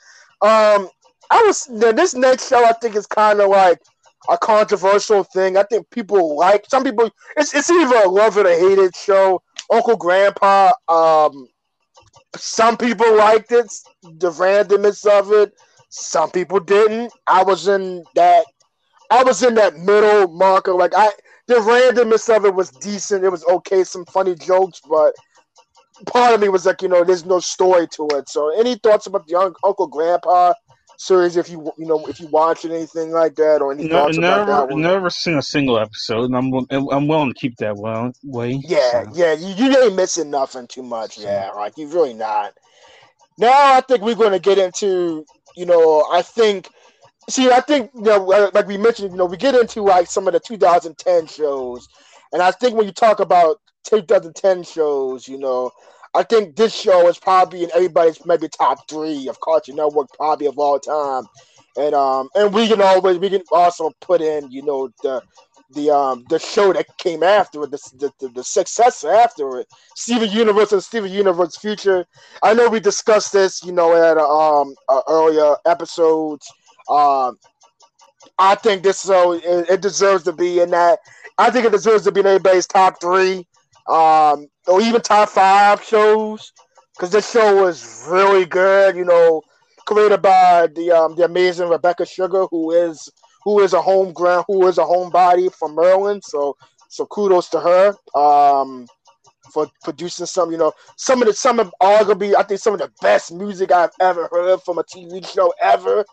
Um, I was now, this next show. I think is kind of like a controversial thing. I think people like some people. It's it's either a love it or hate it show. Uncle Grandpa. Um, some people liked it, the randomness of it. Some people didn't. I was in that. I was in that middle marker. Like I. The randomness of it was decent. It was okay, some funny jokes, but part of me was like, you know, there's no story to it. So, any thoughts about the Uncle Grandpa series? If you, you know, if you watch it, anything like that, or any no, thoughts never, about that? One? Never seen a single episode, and I'm I'm willing to keep that well, way. Yeah, so. yeah, you, you ain't missing nothing too much. Yeah, like you really not. Now I think we're going to get into, you know, I think. See, I think, you know, like we mentioned, you know, we get into like some of the two thousand ten shows, and I think when you talk about two thousand ten shows, you know, I think this show is probably in everybody's maybe top three of Cartoon Network, probably of all time, and um, and we can always we can also put in, you know, the the um the show that came after it, the the, the successor after it, Steven Universe and Steven Universe Future. I know we discussed this, you know, at um earlier episodes. Um, I think this show it, it deserves to be in that. I think it deserves to be in everybody's top three, um, or even top five shows, because this show was really good. You know, created by the um, the amazing Rebecca Sugar, who is who is a home ground, who is a homebody from Maryland. So so kudos to her. Um, for producing some, you know, some of the, some of all gonna be, I think, some of the best music I've ever heard from a T V show ever.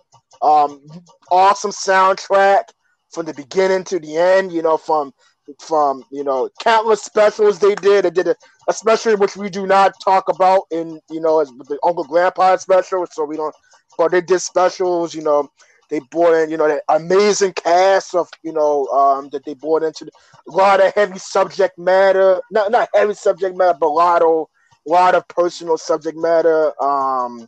Um, awesome soundtrack from the beginning to the end, you know, from, from, you know, countless specials they did. They did a, a special which we do not talk about in, you know, as the Uncle Grandpa special, so we don't, but they did specials, you know. They brought in, you know, that amazing cast of, you know, um, that they brought into the, a lot of heavy subject matter. Not not heavy subject matter, but a lot of, a lot of personal subject matter. Um,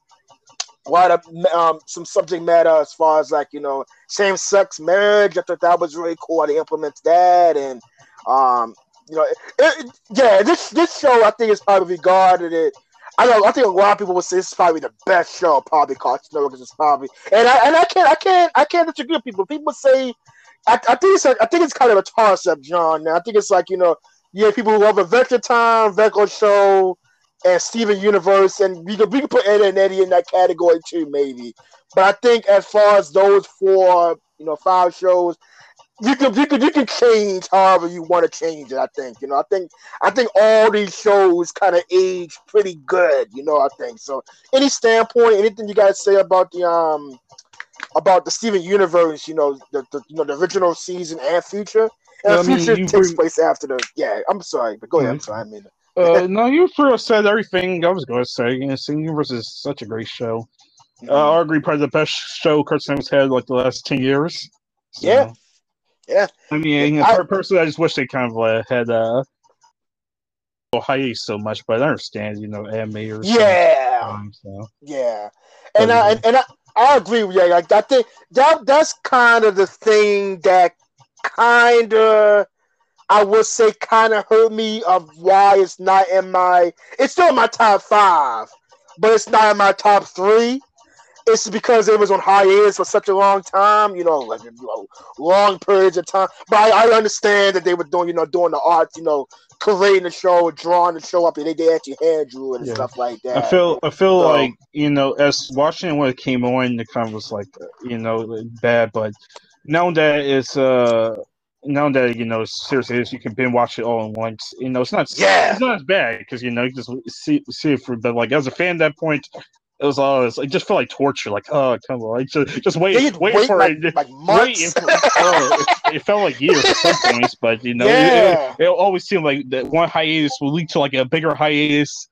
a lot of um, some subject matter as far as, like, you know, same-sex marriage. I thought that was really cool. They implemented that, and um, you know, it, it, yeah, this this show I think is probably regarded it. I know. I think a lot of people would say this is probably the best show, probably Cartoon Network, because it's probably, and I and I can't I can't I can't disagree with people. People say, I, I think it's a, I think it's kind of a toss-up, John. Now I think it's like, you know, yeah, people who love Adventure Time, Veko Show, and Steven Universe, and we could we could put Ed and Eddie in that category too, maybe. But I think as far as those four, you know, five shows, you can you can you can change however you want to change it. I think you know. I think I think all these shows kind of age pretty good. You know. I think so. Any standpoint, anything you guys say about the um about the Steven Universe? You know, the, the you know the original season and future. And I mean, future takes pretty... place after the. Yeah, I'm sorry, but go mm-hmm. ahead. I'm sorry, I mean. uh, no, you pretty much said everything I was going to say. You know, Steven Universe is such a great show. Mm-hmm. Uh, I agree, probably the best show Cartoon Network's had like the last ten years. So. Yeah. Yeah, I mean, you know, I, personally, I just wish they kind of uh, had uh, a hiatus so much, but I understand, you know, anime or yeah, time, so. yeah, and but, I yeah. and I, I agree with you. Like, I think that that's kind of the thing that kind of I would say kind of hurt me of why it's not in my. It's still in my top five, but it's not in my top three. It's because it was on hiatus for such a long time, you know, like you know, long periods of time. But I, I understand that they were doing, you know, doing the art, you know, creating the show, drawing the show up, and they, they actually hand drew it and yeah. stuff like that. I feel, I feel so, like you know, as Washington when it came on, it kind of was like, you know, bad. But now that it's, uh, now that you know, seriously, you can binge watch it all at once. You know, it's not, yeah. it's not as bad because you know, you just see see it for. But like as a fan, at that point. It was always it just felt like torture, like oh come on, like, just just wait, wait, wait for like, it, like months. For, oh, it, it felt like years at some points, but you know, yeah. it, it, it always seemed like that one hiatus will lead to like a bigger hiatus.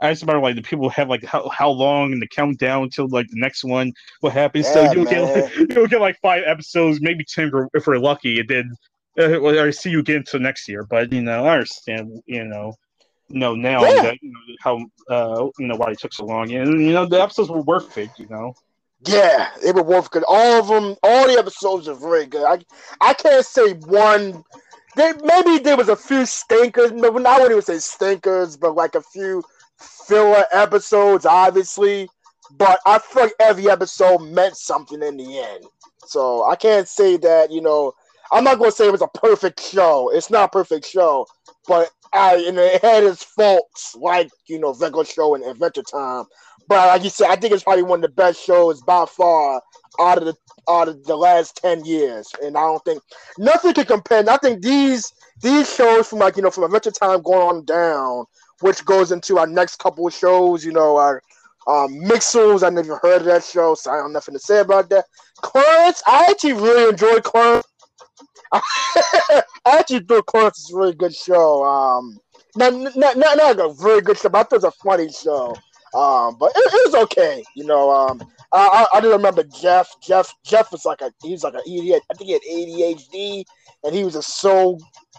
I just remember like the people have like how, how long and the countdown until like the next one what happens. Yeah, so you'll get like, you'll get like five episodes, maybe ten if we're lucky, and then uh, I see you again until next year. But you know, I understand, you know. No, now yeah. that, you know, how uh, you know why it took so long, and you know the episodes were worth it. You know, yeah, they were worth it. All of them, all the episodes are very good. I, I can't say one. They maybe there was a few stinkers. No, I wouldn't even say stinkers, but like a few filler episodes, obviously. But I feel like every episode meant something in the end. So I can't say that. You know, I'm not gonna say it was a perfect show. It's not a perfect show, but. I, and it had its faults, like, you know, Veko Show and Adventure Time. But like you said, I think it's probably one of the best shows by far out of the out of the last ten years. And I don't think nothing can compare. I think these these shows from like you know from Adventure Time going on down, which goes into our next couple of shows. You know, our um, Mixels. I never heard of that show, so I don't have nothing to say about that. Clarence, I actually really enjoyed Clarence. I actually thought Clarence is a really good show. Um, not, not, not, not a very good show, but I thought it was a funny show. Um, but it, it was okay, you know. Um, I, I, I do remember Jeff. Jeff, Jeff was like a, he was like a, he had, I think he had A D H D, and he was just so,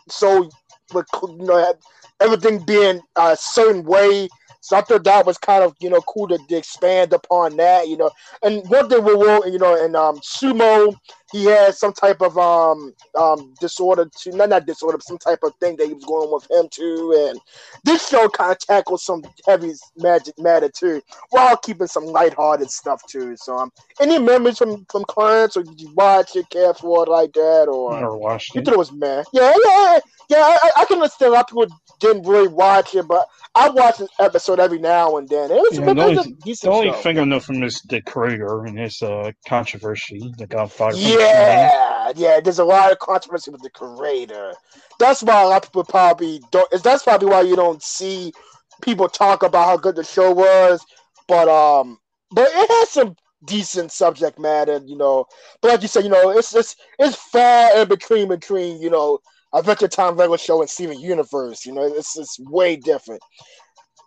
so, you know, had everything being a certain way. So I thought that was kind of, you know, cool to, to expand upon that, you know. And one thing we will, you know, and um, Sumo, he had some type of um, um, disorder, too. Not, not disorder, but some type of thing that he was going on with him, too. And this show kind of tackles some heavy magic matter, too, while keeping some lighthearted stuff, too. So um, any memories from, from clients, or did you watch it, care for it like that? Or, I never watched it. You thought it was meh. Yeah, yeah, yeah. I, I can understand a lot of people didn't really watch it, but I watched an episode every now and then. It was, yeah, it was only, a decent the only show. Thing I know from this Dick Kruger and his uh, controversy that got fired. Yeah, God, yeah, there's a lot of controversy with the creator. That's why a lot of people probably don't. That's probably why you don't see people talk about how good the show was. But um, but it has some decent subject matter, you know. But like you said, you know, it's it's it's far in between between you know, Adventure Time regular show and Steven Universe. You know, it's it's way different.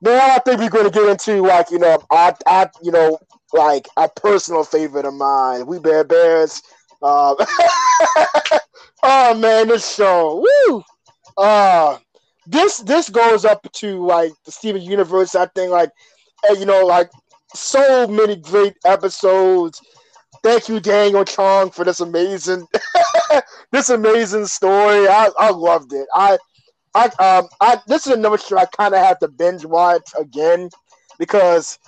Now I think we're going to get into like you know, I I you know, like a personal favorite of mine. We Bear Bears. Um, oh man, this show! Woo! Uh, this this goes up to like the Steven Universe. I think like you know like so many great episodes. Thank you, Daniel Chong, for this amazing this amazing story. I, I loved it. I I um I this is another show I kind of have to binge watch again because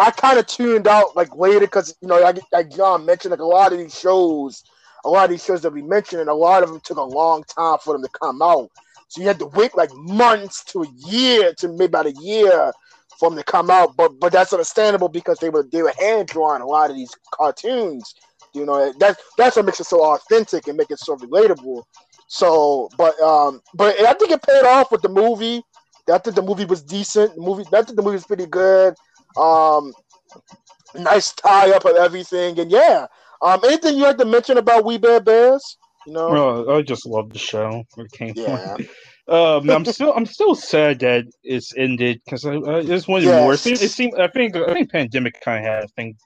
I kind of tuned out like later because you know like, like John mentioned like a lot of these shows, a lot of these shows that we mentioned, and a lot of them took a long time for them to come out. So you had to wait like months to a year to maybe about a year for them to come out. But but that's understandable because they were they were hand drawing a lot of these cartoons. You know that that's what makes it so authentic and make it so relatable. So but um but I think it paid off with the movie. I think the movie was decent. The movie I think the movie was pretty good. Um, nice tie up of everything, and yeah. Um, anything you had to mention about We Bear Bears? You know, oh, I just love the show. It came yeah. um, I'm still, I'm still sad that it's ended because I, I just wanted yes. more. It seemed, it seemed, I think, I think pandemic kind of had a thing.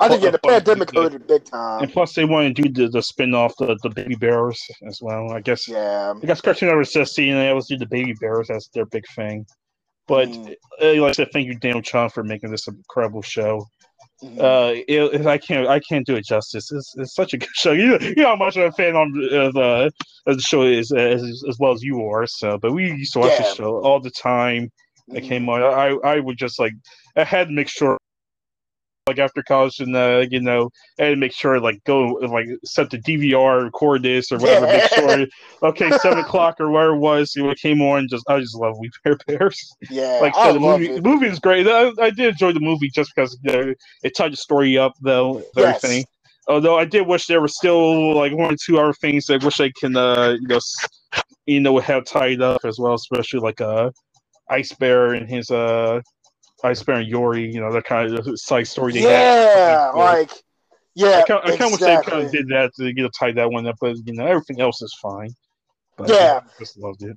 I think yeah, the pandemic hurt it big time. And plus, they want to do the, the spin off the, the Baby Bears as well. I guess. Yeah. I guess Cartoon Network says, see, and they always do the Baby Bears as their big thing. But mm. uh, like I said, thank you, Daniel Chong, for making this an incredible show. Mm. Uh, it, it, I can't, I can't do it justice. It's, it's such a good show. You, you know how much of a fan of the, of the show is, as, as well as you are. So, but we used to watch yeah. the show all the time. Mm. I came on. I, I would just like, I had to make sure, like after college, and uh, you know, I had to make sure, like, go, like, set the D V R, record this or whatever. Yeah. Make sure, okay, seven o'clock or where it was. You know, it came on. Just, I just love We Bear Bears. Yeah, like so I the love movie. It. The movie is great. I, I did enjoy the movie just because you know, it tied the story up, though. Yes. Everything. Although I did wish there were still like one or two other things that I wish I can, uh, you know, you know, have tied up as well, especially like uh, Ice Bear and his uh. Ice Bear and Yori, you know, that kind of side story they yeah, had. Like, yeah, like, yeah. I kind of wish they kind of did that to you know, tie that one up, but you know, everything else is fine. But, yeah, I just loved it.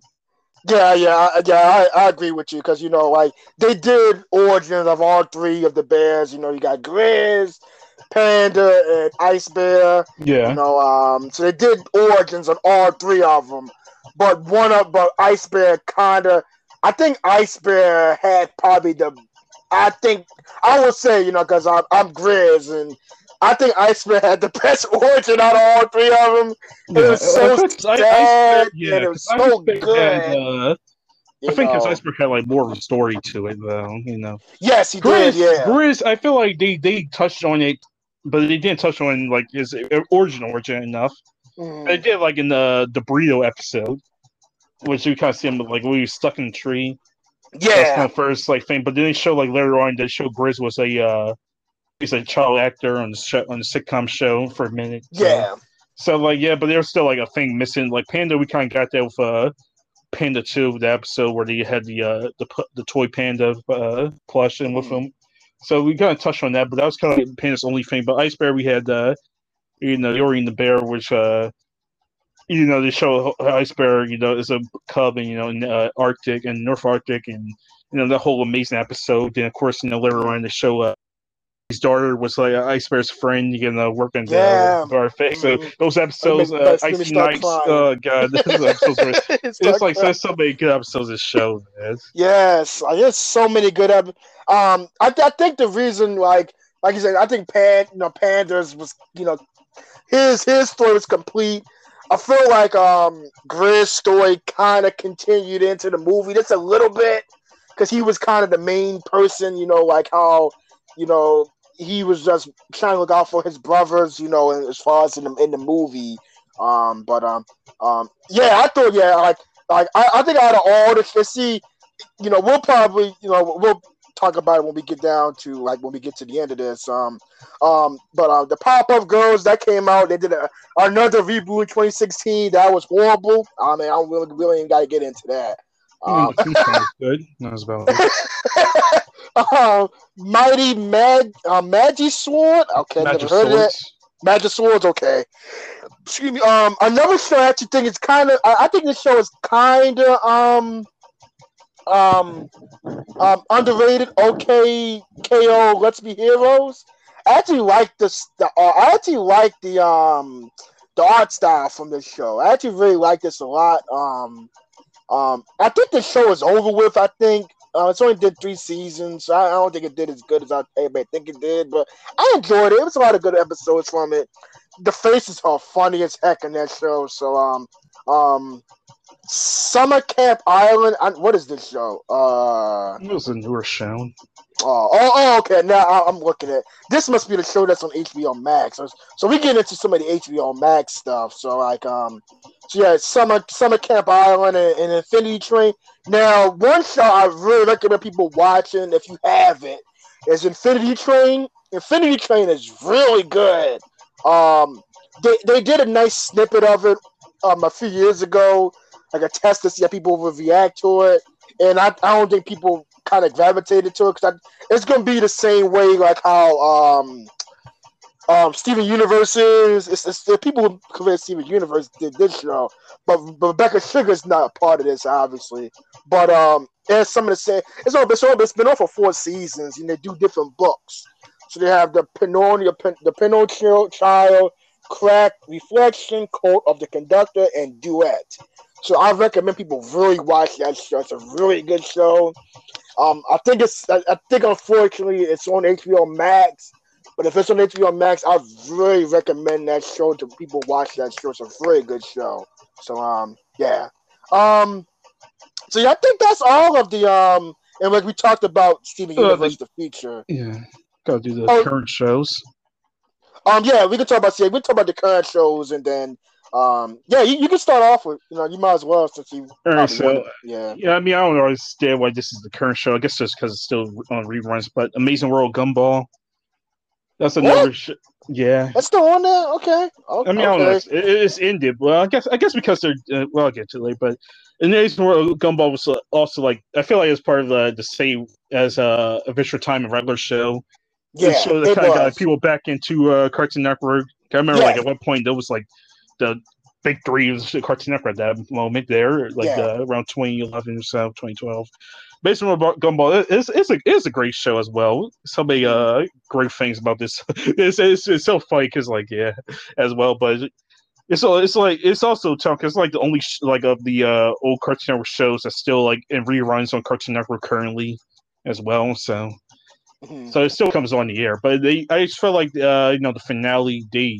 Yeah, yeah, yeah. I, I agree with you because you know, like they did origins of all three of the bears. You know, you got Grizz, Panda, and Ice Bear. Yeah. You know, um, so they did origins on all three of them, but one of but Ice Bear kind of. I think Ice Bear had probably the. I think I would say, you know, because I'm, I'm Grizz, and I think Ice Bear had the best origin out of all three of them. Yeah. It was so sad, Bear, yeah, and it was so good. Had, uh, I think because Ice Bear had like more of a story to it, though, you know. Yes, he Grizz, did. Yeah, Grizz. I feel like they, they touched on it, but they didn't touch on like his origin origin enough. Mm. They did like in the the burrito episode, which you kind of see him like when he was stuck in the tree. Yeah, that's kind of first like thing. But then they show like later on they show Grizz was a uh, he's a child actor on the show, on the sitcom show for a minute. So. Yeah. So like yeah, but there's still like a thing missing. Like Panda, we kind of got that with uh, Panda Two, the episode where they had the uh, the the toy panda uh, plush in with mm. him. So we kind of touched on that, but that was kind of like Panda's only thing. But Ice Bear, we had uh, you know Yori and the Bear, which. Uh, You know, they show Ice Bear, you know, is a cub and, you know, in uh, Arctic and North Arctic and, you know, that whole amazing episode. And, of course, you know, later on, they show uh, his daughter was like uh, Ice Bear's friend, you know, working there. Yeah. So those episodes, I mean, uh, Ice Nights, oh, God, those episodes were, it's, it's like so, so many good episodes of the show, man. Yes, there's so many good episodes. Um, I, th- I think the reason, like, like you said, I think Pan, you know, Pandas was, you know, his, his story was complete. I feel like um, Grizz's story kind of continued into the movie just a little bit because he was kind of the main person, you know, like how, you know, he was just trying to look out for his brothers, you know, as far as in the, in the movie. Um, but um, um, yeah, I thought, yeah, like, like I, I think out of all the, see, you know, we'll probably, you know, we'll talk about it when we get down to like when we get to the end of this. Um, um, but uh, the Powerpuff Girls that came out, they did a, another reboot in twenty sixteen. That was horrible. I mean, I don't really, really ain't got to get into that. Um, good. That was about it. Uh, Mighty Mag, uh, Magi Sword. Okay, Magic never heard Swords. Of that. Magic Swords. Okay. Excuse me. Um, another show I actually think it's kind of. I, I think this show is kind of um. Um, um, underrated. Okay, K O. Let's Be Heroes. I actually like this. The, uh, I actually like the um the art style from this show. I actually really like this a lot. Um, um, I think the show is over with. I think uh, it's only did three seasons. So I, I don't think it did as good as I everybody think it did, but I enjoyed it. It was a lot of good episodes from it. The faces are funny as heck in that show. So um um. Summer Camp Island. I, what is this show? Uh, it was a newer show. Oh, oh, oh okay. Now I, I'm looking at this. Must be the show that's on H B O Max. So, so we get into some of the H B O Max stuff. So like, um, so yeah, Summer Summer Camp Island and, and Infinity Train. Now, one show I really recommend people watching if you haven't is Infinity Train. Infinity Train is really good. Um, they they did a nice snippet of it um a few years ago. Like a test to see how people would react to it, and I, I don't think people kind of gravitated to it because it's gonna be the same way like how um um Steven Universe is. It's, it's the people who created Steven Universe did this show, but, but Rebecca Sugar's not a part of this, obviously. But um, there's some of the same. It's all it's all it's been on for four seasons, and they do different books. So they have the Pinocchio, the Pinocchio Child, Crack, Reflection, Cult of the Conductor, and Duet. So I recommend people really watch that show. It's a really good show. Um, I think it's. I, I think unfortunately it's on H B O Max. But if it's on H B O Max, I really recommend that show to people. Watch that show. It's a very good show. So um, yeah. Um, so yeah, I think that's all of the um. And like we talked about, Steven uh, Universe, the future. Yeah, gotta do the um, current shows. Um, yeah, we can talk about. See, we can talk about the current shows, and then. Um, yeah, you, you can start off with, you know, you might as well since you. All right, so, yeah, yeah. I mean, I don't understand why this is the current show. I guess just because it's still on reruns. But Amazing World Gumball. That's another. Sh- yeah, that's still on there. Okay. okay. I mean, I don't know. It's, it, it's ended. Well, I guess I guess because they're uh, well, I'll get to it later. But Amazing World Gumball was also like I feel like it's part of the, the same as uh, Adventure Time and regular show. Yeah, the show that kind of got like, people back into uh, Cartoon Network. I remember yeah. like at one point there was like. The big three was Cartoon Network at that moment there, like yeah. uh, around twenty eleven or so, twenty twelve. Amazing World Gumball is is a is a great show as well. So many uh, great things about this. it's, it's it's so funny because like yeah, as well. But it's it's like it's also tough. It's like the only sh- like of the uh, old Cartoon Network shows that's still like in reruns on Cartoon Network currently as well. So mm-hmm. so it still comes on the air. But they I just felt like uh, you know the finale they.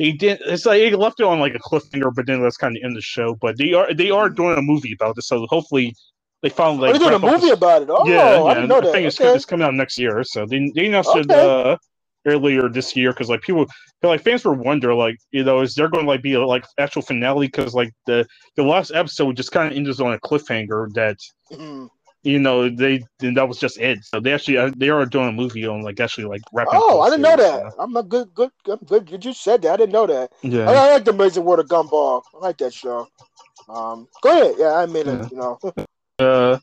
They did. It's like they left it on like a cliffhanger, but then that's kind of end the show. But they are they are doing a movie about this, so hopefully they found like. Oh, they're doing a movie this. About it. Oh, yeah, yeah. I didn't know that. I think okay. it's, it's coming out next year, so they they announced okay. it uh, earlier this year because like people, like fans were wondering like you know is there going to like be a like actual finale because like the the last episode just kind of ends on a cliffhanger that mm-hmm. you know they and that was just it. So they actually they are doing a movie on like actually like wrapping. Oh, I didn't know that. So. I'm a good, good, good, good. You said that. I didn't know that. Yeah, I, I like the Amazing World of Gumball. I like that show. Um, go ahead. Yeah, I mean, yeah. It, you know, uh,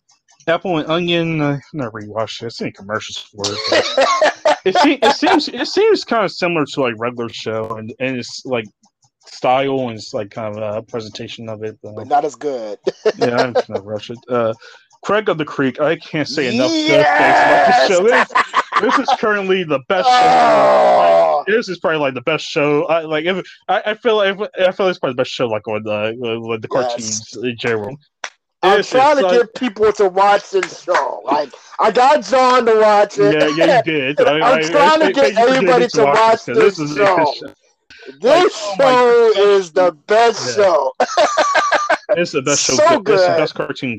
Apple and Onion. I never rewatched it. I've seen commercials for it. it, seems, it seems it seems kind of similar to like regular show and and it's like. Style and it's like kind of a presentation of it, but, but not as good. yeah, I'm just gonna rush it. Uh, Craig of the Creek, I can't say enough yes! good things about this show. This, this is currently the best. Oh! Show. This is probably like the best show. I like. If, I, I feel like I feel like it's probably the best show like on the uh, the cartoons yes. in general. I'm it's, trying it's, to like, get people to watch this show. Like I got John to watch it. Yeah, yeah, you did. I, I'm I, trying I, to get everybody to watch, watch this, this, is, show. this show. This like, show oh is the best yeah. show. It's the best show. So good. It's the best cartoon.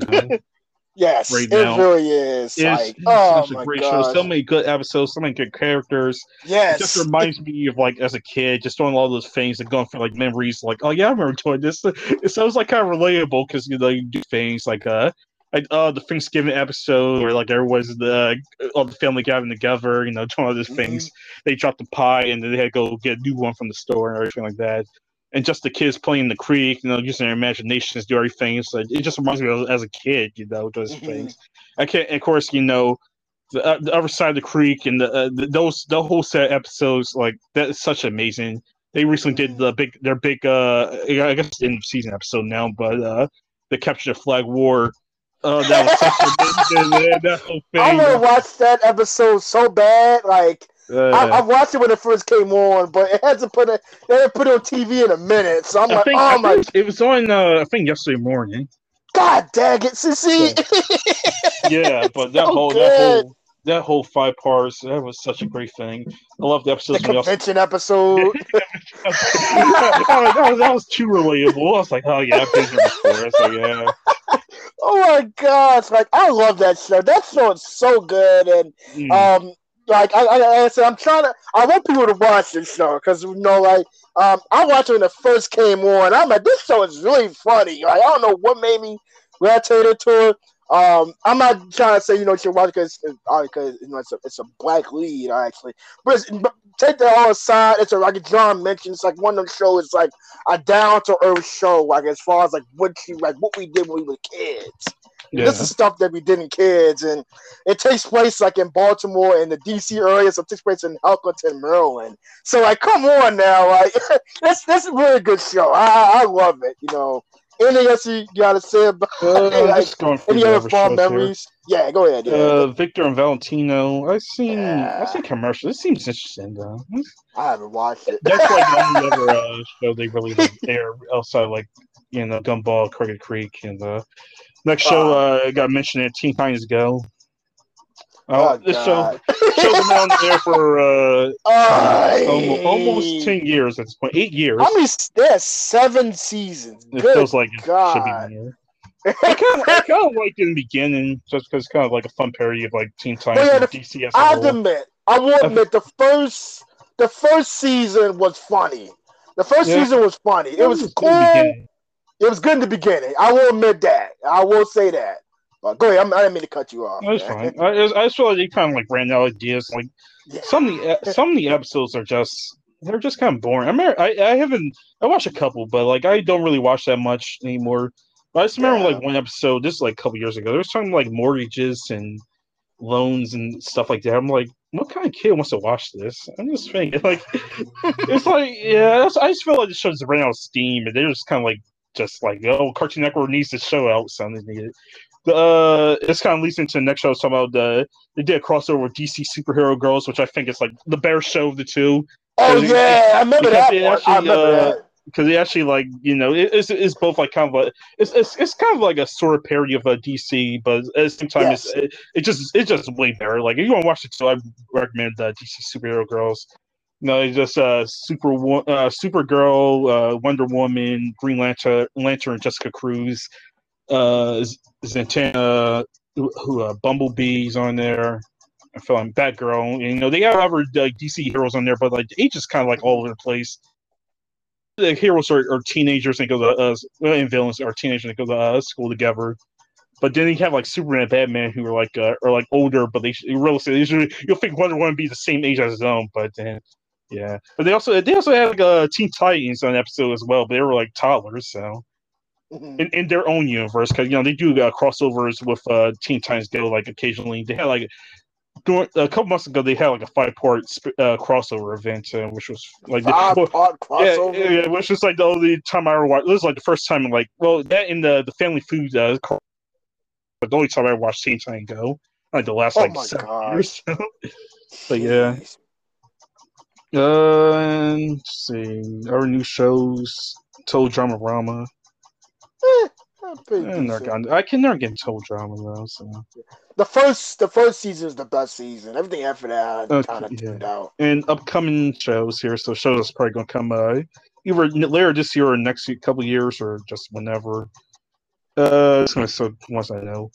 yes, right now. It really is. It's, like, it's oh such a great gosh. show. So many good episodes. So many good characters. Yes, it just reminds me of like as a kid, just doing all those things and going for like memories. Like, oh yeah, I remember doing this. It sounds like kind of relatable because you know you do things like uh, like oh the Thanksgiving episode where like there was the all the family gathering together, you know, doing all these mm-hmm. things. They chopped the pie and then they had to go get a new one from the store and everything like that. And just the kids playing in the creek, you know, using their imaginations, do everything. It's like it just reminds me of as a kid, you know, those mm-hmm. things. I can't, of course, you know, the, uh, the other side of the creek and the, uh, the those the whole set of episodes like that is such amazing. They recently did the big, their big, uh, I guess it's the end of season episode now, but uh, the Capture the Flag War. Oh, uh, that was such a big, that whole thing. I want to watch that episode so bad. Like, uh, I, I watched it when it first came on, but it hasn't put it, they didn't put it on T V in a minute. So I'm I like, think, oh I my. It was on, uh, I think, yesterday morning. God dang it, Sissy. Yeah, but that so whole, good. that whole. That whole five parts, that was such a great thing. I love the episodes. The convention also... episode. that, was, that was too relatable. I was like, oh yeah, I've been here before. I was like, yeah. Oh my gosh, like I love that show. That show is so good, and mm. um, like I, I, I said, I'm trying to. I want people to watch this show because you know, like um, I watched it when it first came on. I'm like, this show is really funny. Like I don't know what made me gravitated to it. Um, I'm not trying to say you know you should watch because because you know it's a it's a black lead actually, but, it's, but take that all aside. It's a, like John mentioned, it's like one of them shows like a down to earth show, like as far as like what you like what we did when we were kids. Yeah. This is stuff that we did in kids, and it takes place like in Baltimore and the D C area. So it takes place in Elkton, Maryland. So like, come on now, like this this is a really good show. I I love it, you know. Anything else you gotta say about uh, hey, like, any other fond memories? Here. Yeah, go ahead. Yeah. Uh, Victor and Valentino. I seen. Yeah. I seen commercials. It seems interesting though. I haven't watched it. That's like the only other uh, show they really like, there outside, like you know, Gumball, Crooked Creek, and the uh, next show uh, uh, got mentioned at Teen Titans Go. Oh, oh this God. show show's been on there for uh, uh, almost, almost ten years at this point. Eight years. How many? There's seven seasons. It Good feels like God. It should be more. I kind of, I kind of liked it in the beginning, just because it's kind of like a fun parody of like Teen Titans yeah, and the, D C. I'll admit, I will admit, the first, the first season was funny. The first yeah. season was funny. It, it was, was cool. It was good in the beginning. I will admit that. I will say that. But go ahead. I'm, I didn't mean to cut you off. That's man. fine. I, I just feel like they kind of like ran out of ideas. Like yeah. some of the some of the episodes are just they're just kind of boring. I remember I, I haven't I watched a couple, but like I don't really watch that much anymore. But I just remember yeah. like one episode. This is like a couple years ago. There was talking like mortgages and loans and stuff like that. I'm like, what kind of kid wants to watch this? I'm just thinking like it's like yeah. I just feel like the show's ran out of steam, and they're just kind of like just like oh, Cartoon Network needs to show out something. Uh, it's kind of leads into the next show. Talking about the they did a crossover with D C Superhero Girls, which I think is like the better show of the two. Oh yeah, they, I remember that. Because they, uh, they actually like you know it, it's it's both like kind of like it's it's it's kind of like a sort of parody of a D C, but at the same time yes. it's it, it just it's just way better. Like if you want to watch it, so I recommend the uh, D C Superhero Girls. No, it's just uh, Super uh, Supergirl, uh, Wonder Woman, Green Lantern, Lantern, Jessica Cruz. Uh, Zatanna, who uh, Bumblebee's on there. I feel like Batgirl. And, you know, they got other uh, D C heroes on there, but like age is kind of like all over the place. The heroes are, are teenagers and go to us, uh, and villains are teenagers and go to uh, school together. But then you have like Superman and Batman who are like uh, are like older, but they realistically really, you'll think Wonder Woman be the same age as his own, but then yeah. But they also they also have like uh, Teen Titans on an episode as well, but they were like toddlers, so. Mm-hmm. In, in their own universe, because you know they do uh, crossovers with uh, Teen Titans Go. Like occasionally, they had like during, a couple months ago they had like a five part uh, crossover event, uh, which was like five the, part well, crossover. Yeah, yeah, which was like the only time I ever watched. It was like the first time, like well, that in the the Family Food, uh, but the only time I watched Teen Titans Go, like the last oh like seven God. years. So. But yeah, uh, let's see our new shows, Told Drama Rama. Eh, gonna, I can never get told drama though. So. The first, the first season is the best season. Everything after that, I kind of tuned out. And upcoming shows here, so shows probably gonna come uh, either later this year or next year, couple years or just whenever. Uh, it's gonna so once I know.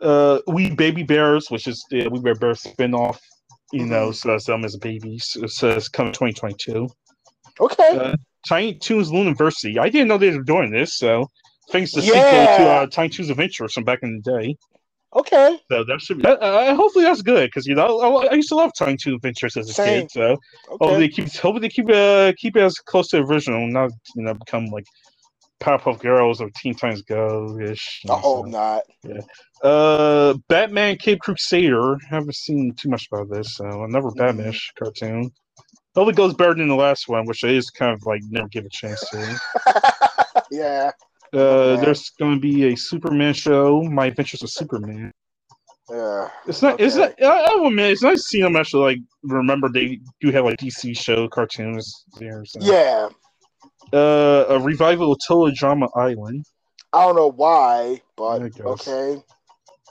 Uh, We Baby Bears, which is the We Bear Bears spinoff, you mm-hmm. know, so that's them as babies. It says coming twenty twenty two. Okay. Uh, Tiny Toons University. I didn't know they were doing this, so. I think it's the yeah. sequel to uh, Tiny Toon's Adventures from back in the day. Okay. So that should be, uh, hopefully that's good, because you know I, I used to love Tiny Toon Adventures as a Same. kid. So okay. hopefully they keep hopefully they keep uh, keep it as close to the original, not you know become like Powerpuff Girls or Teen Titans Go ish. I hope so. not. Yeah. Uh, Batman Kid Crusader. I haven't seen too much about this, so another mm-hmm. Batmanish cartoon. Hopefully it goes better than the last one, which I just kind of like never give a chance to. yeah. Uh, okay. There's going to be a Superman show, My Adventures with Superman. Yeah, it's not. Okay. It's not. I, I admit, it's nice seeing them actually like remember they do have like D C show cartoons there. So. Yeah. Uh, a revival of Teledrama Island. I don't know why, but okay.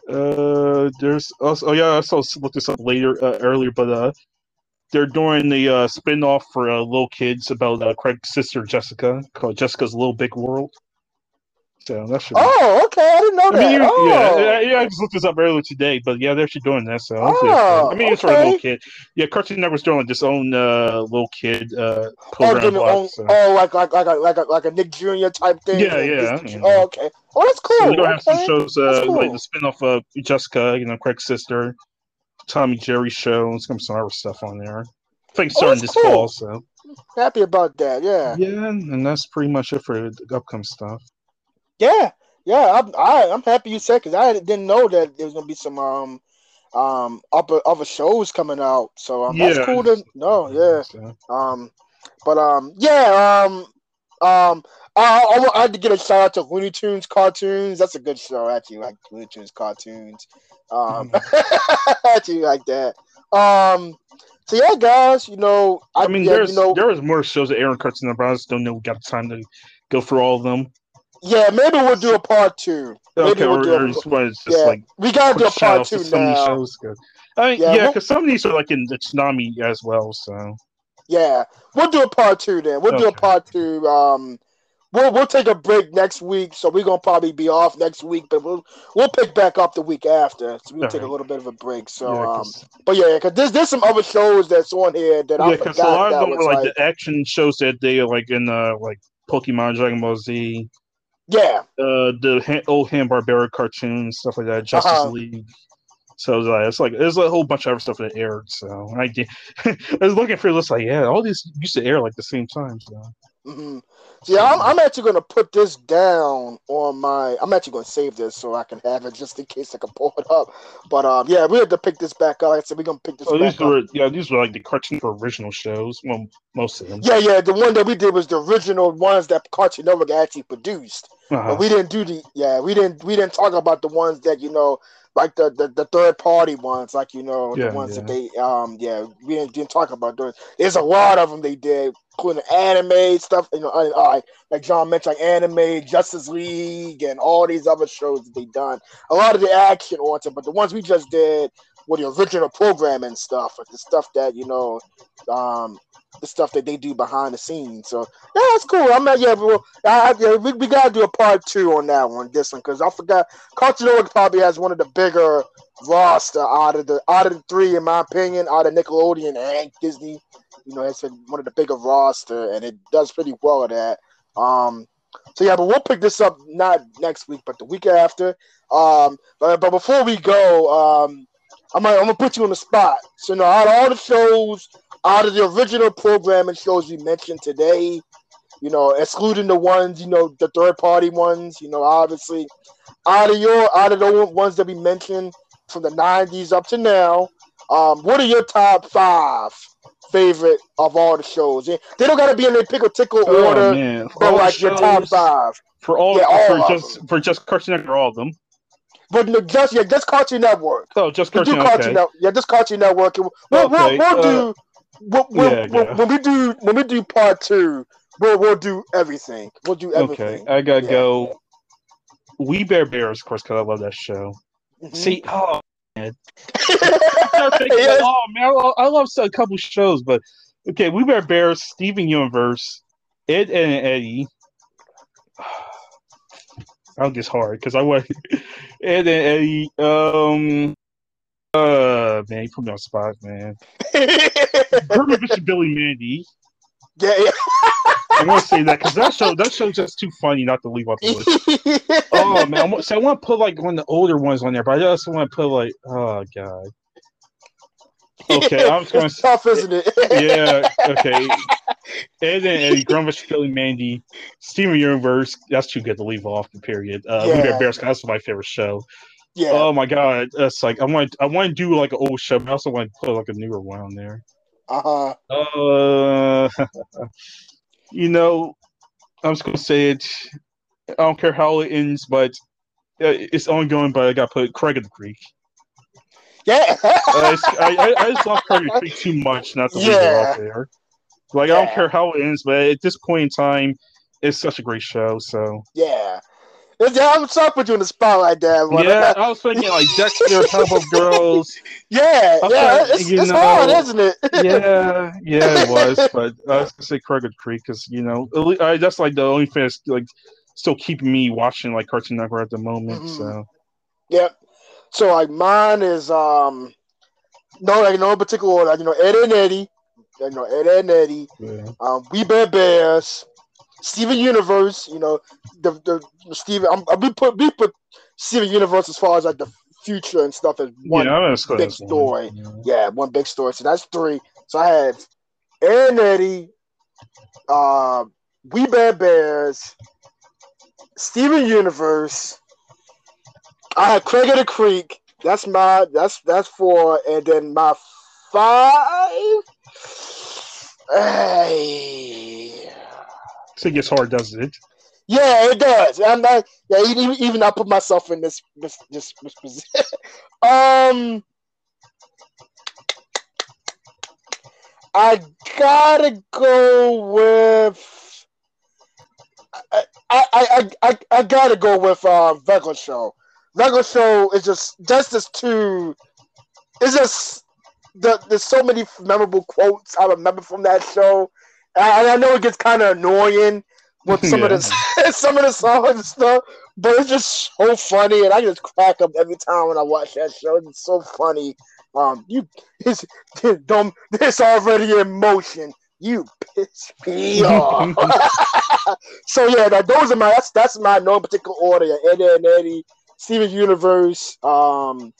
Uh, there's also. Oh yeah, I saw looked this up later uh, earlier, but uh, they're doing the uh spinoff for uh, little kids about uh, Craig's sister Jessica called Jessica's Little Big World. So that should oh, be... okay. I didn't know I that. Mean, oh. yeah, yeah, I just looked this up earlier today, but yeah, they're actually doing that. So oh, I mean, okay. it's for a little kid. Yeah, Cartoon Network's doing like, this own uh, little kid uh, program. Oh, block, own, so. oh like, like like like like a, like a Nick Junior type thing. Yeah, yeah. yeah. Oh, okay. Oh, that's cool. So they're gonna okay. have some shows uh, cool. like the spinoff of Jessica, you know, Craig's sister, Tommy Jerry show. It's gonna be some other stuff on there. I think oh, starting this cool. fall. So happy about that. Yeah. Yeah, and that's pretty much it for the upcoming stuff. Yeah, yeah, I'm I, I'm happy you said because I didn't know that there was gonna be some um um upper other shows coming out. So um, yeah. that's cool to know. Yeah. So. Um, but um, yeah. Um, um, I I had to get a shout out to Looney Tunes cartoons. That's a good show. Actually, like Looney Tunes cartoons. Um, actually like that. Um, so yeah, guys, you know, I, I mean, yeah, there's you know, there is more shows that air on Cartoon Network. I just don't know. We got time to go through all of them. Yeah, maybe we'll do a part two. Maybe okay, we'll or, or just, well, it's just yeah. like we gotta do a part two now. I mean, yeah, because yeah, we'll, some of these are like in the Toonami as well. So yeah, we'll do a part two then. We'll okay. do a part two. Um, we'll we'll take a break next week, so we're gonna probably be off next week, but we'll we'll pick back up the week after. So we'll All take right. a little bit of a break. So yeah, um, but yeah, because there's there's some other shows that's on here that yeah, I forgot. Yeah, a lot of them were like, like the action shows that they are like in uh like Pokemon, Dragon Ball Z. Yeah, uh, the Han- old Hanna Barbera cartoons, stuff like that, Justice uh-huh. League. So it's like, it's like there's a whole bunch of other stuff that aired. So I did. I was looking for this, like, yeah, all these used to air like the same time. So mm-hmm. yeah, I'm, I'm actually gonna put this down on my. I'm actually gonna save this so I can have it just in case I can pull it up. But um, yeah, we have to pick this back up. Like I said, we're gonna pick this. Oh, back these were, up. Yeah, these were like the cartoon for original shows. Well, most of them. Yeah, yeah, the one that we did was the original ones that Cartoon Network actually produced. Uh-huh. But we didn't do the yeah we didn't we didn't talk about the ones that you know like the the, the third party ones like you know yeah, the ones yeah. that they um yeah we didn't, didn't talk about those. There's a lot of them they did, including anime stuff, you know, uh, like John mentioned, like anime, Justice League, and all these other shows that they done. A lot of the action on it, but the ones we just did were the original programming stuff, like the stuff that you know um. the stuff that they do behind the scenes. So yeah, that's cool. I'm not yeah, well, I, yeah we, we gotta do a part two on that one, this one, because I forgot Cartoon Network probably has one of the bigger roster out of the out of the three, in my opinion, out of Nickelodeon and Disney. You know, it's one of the bigger roster, and it does pretty well at that. Um, so yeah, but we'll pick this up not next week, but the week after. Um, but, but before we go, um, I'm gonna, I'm gonna put you on the spot. So you know, out of all the shows. Out of the original programming shows we mentioned today, you know, excluding the ones, you know, the third-party ones, you know, obviously, out of your, out of the ones that we mentioned from the nineties up to now, um, what are your top five favorite of all the shows? They don't gotta be in a pick or tickle oh, order, man. But all like your top five for all, yeah, all for just them. for just Cartoon Network, all of them. But no, just yeah, just Cartoon Network. Oh, just Cartoon, we do Cartoon okay. Network. Yeah, just Cartoon Network. We'll, okay. we'll, we'll do. Uh, We'll, we'll, yeah, we'll, yeah. When we do when we do part two, we'll we'll do everything. We'll do everything. Okay, I gotta yeah. go. We Bear Bears, of course, because I love that show. Mm-hmm. See, oh man, yes. oh man, I love a couple shows, but okay, We Bear Bears, Steven Universe, Ed, Edd n Eddy. I'll get hard because I want Edd n Eddy. Um. Uh, man, you put me on the spot, man. Grim Adventures of Billy and Mandy. Yeah, yeah. I'm gonna say that because that show that show's just too funny not to leave off the list. Oh man, I'm, so I want to put like one of the older ones on there, but I also want to put like oh god. Okay, I'm just gonna. It's tough, isn't it? Yeah. Okay. Ed and Eddie, Grumbush, Billy, Mandy, Steven Universe. That's too good to leave off. The period. Uh, yeah. Bears. That's my favorite show. Yeah. Oh my god, that's like I want. I want to do like an old show, but I also want to put like a newer one on there. Uh-huh. Uh You know, I'm just gonna say it. I don't care how it ends, but it's ongoing. But I got to put Craig of the Creek. Yeah, uh, I, I just love Curry Creek too much not to leave yeah. it off there. Like, yeah. I don't care how it ends, but at this point in time, it's such a great show, so. Yeah. I'm sorry to put you in the spotlight, Dad. Yeah, I was thinking, like, Dexter, Powerpuff Girls. Yeah, okay, yeah, it's, it's know, hard, isn't it? yeah, yeah, it was, but I was going to say Curry Creek, because, you know, I, that's, like, the only thing that's, like, still keeping me watching, like, Cartoon Network at the moment, mm-hmm. so. Yep. So like mine is um no like no particular order, like, you know, Ed, Edd n Eddy, you know, Ed, Edd n Eddy, yeah. um We Bear Bears, Steven Universe, you know, the the Steven I'm I'll be put be put Steven Universe as far as like the future and stuff as one yeah, big story. One. Yeah. yeah, one big story. So that's three. So I had Ed, Edd n Eddy, uh We Bear Bears, Steven Universe. I had Craig of the Creek. That's my. That's that's four, and then my five. Hey. So it gets hard, doesn't it? Yeah, it does. I'm not. Yeah, even, even I put myself in this this this, this position. um, I gotta go with. I I I I, I gotta go with uh, Regular Show. Regular Show is just just as too. It's just the, there's so many memorable quotes I remember from that show. I, I know it gets kind of annoying with some yeah. of the some of the songs and stuff, but it's just so funny, and I just crack up every time when I watch that show. It's so funny. Um, you, it's, it's dumb. It's already in motion. You piss me off. So yeah, that, those are my. That's that's my no particular order. Ed, Edd n Eddy. Steven Universe, um,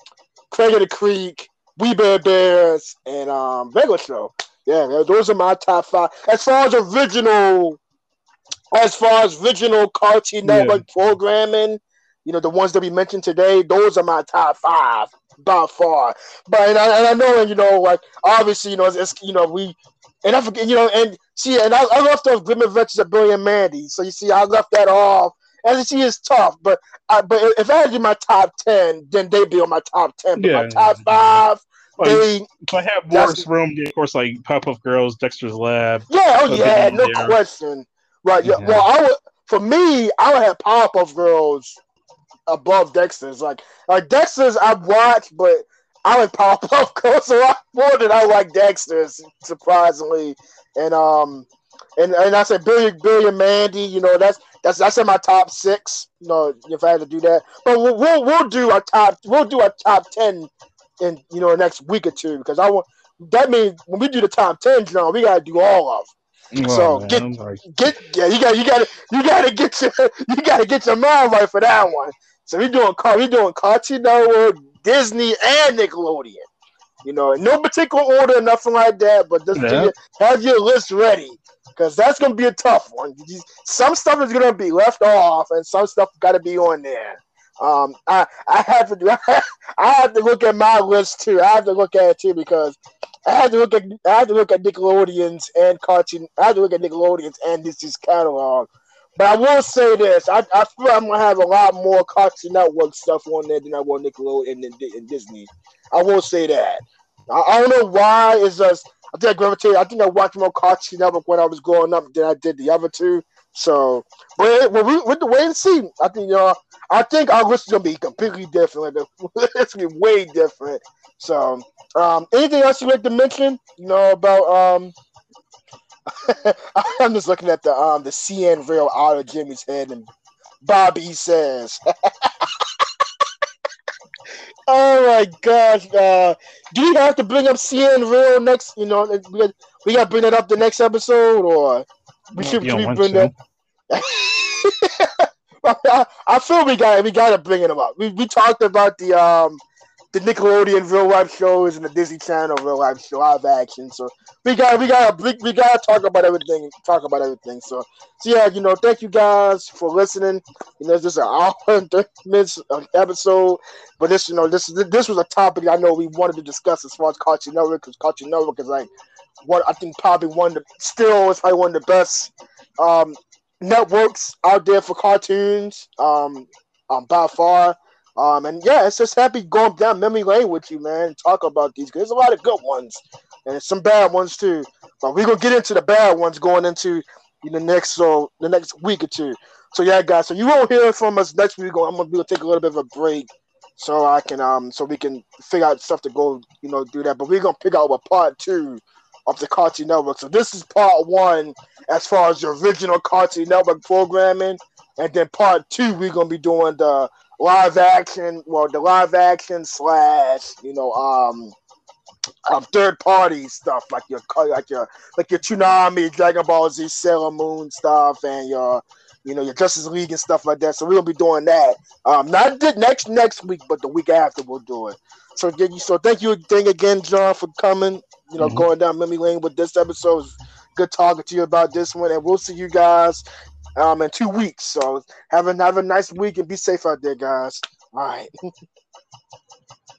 Craig of the Creek, We Bear Bears, and um, Regular Show. Yeah, those are my top five. As far as original, as far as original Cartoon Network yeah. programming, you know, the ones that we mentioned today, those are my top five by far. But and I, and I know, and you know, like obviously, you know, it's, it's you know we, and I forget, you know, and see, and I, I left those Grim Adventures of Billy and Mandy, so you see, I left that off. As you see, it's tough, but I, but if I had to my top ten, then they'd be on my top ten. But yeah, my top five, like, they. If I have worse room, then of course, like Powerpuff Girls, Dexter's Lab. Yeah, oh yeah, no there. question. Right, yeah. yeah. Well, I would for me, I would have Powerpuff Girls above Dexter's. Like, like Dexter's, I've watched, but I like Powerpuff Girls a lot more than I like Dexter's, surprisingly, and um. And and I said Billy, Billy and Mandy, you know, that's that's that's in my top six. You know, if I had to do that, but we'll we'll, we'll do our top we'll do our top ten in you know next week or two because I want that means when we do the top ten, John, we gotta do all of them. Oh, so man, get get yeah, you got you got you gotta get your you gotta get your mind right for that one. So we doing car we doing Cartoon Network, Disney, and Nickelodeon. You know, in no particular order, nothing like that. But just yeah. have your list ready. Because that's going to be a tough one. Some stuff is going to be left off, and some stuff got to be on there. Um, I I have to I have to look at my list too. I have to look at it too because I have to look at I have to look at Nickelodeon's and cartoon. I have to look at Nickelodeon's and Disney's catalog. But I will say this: I I feel I'm going to have a lot more Cartoon Network stuff on there than I will Nickelodeon and, and Disney. I will say that. I, I don't know why it's just. I think I gravitate. I think I watched more Cartoon Network when I was growing up than I did the other two. So, but we we we'll wait and see. I think y'all. Uh, I think our list is gonna be completely different. It's gonna be way different. So, um, anything else you'd like to mention? You know about um. I'm just looking at the um the C N rail out of Jimmy's head, and Bobby says. Oh my gosh! Uh, do you have to bring up C N Real next? You know, we got we got to bring it up the next episode, or We should we bring that. I, I feel we got we got to bring it up. We we talked about the um the Nickelodeon real life shows and the Disney Channel real life show, live action. So we got we got we, we got to talk about everything. Talk about everything. So so yeah, you know, thank you guys for listening. You know, this is an hour and thirty minutes of episode, but this you know this this was a topic I know we wanted to discuss as far as Cartoon Network, because Cartoon Network is like what I think probably one of the, still is probably one of the best um. networks out there for cartoons, um, um, by far, um, and yeah, it's just happy going down memory lane with you, man. Talk about these, because there's a lot of good ones and some bad ones too. But we're gonna get into the bad ones going into you know, the next so the next week or two. So yeah, guys. So you won't hear from us next week. I'm gonna take a little bit of a break so I can um so we can figure out stuff to go you know do that. But we're gonna pick out a part two of the Cartoon Network. So this is part one as far as the original Cartoon Network programming, and then part two we're gonna be doing the live action, well, the live action slash you know um, um third party stuff like your like your like your Toonami, Dragon Ball Z, Sailor Moon stuff, and your you know your Justice League and stuff like that. So we're gonna be doing that. Um, not the next next week, but the week after we'll do it. So, so thank you again, John, for coming. You know, mm-hmm. going down memory lane with this episode. Good talking to you about this one, and we'll see you guys um, in two weeks. So have a have a nice week and be safe out there, guys. All right.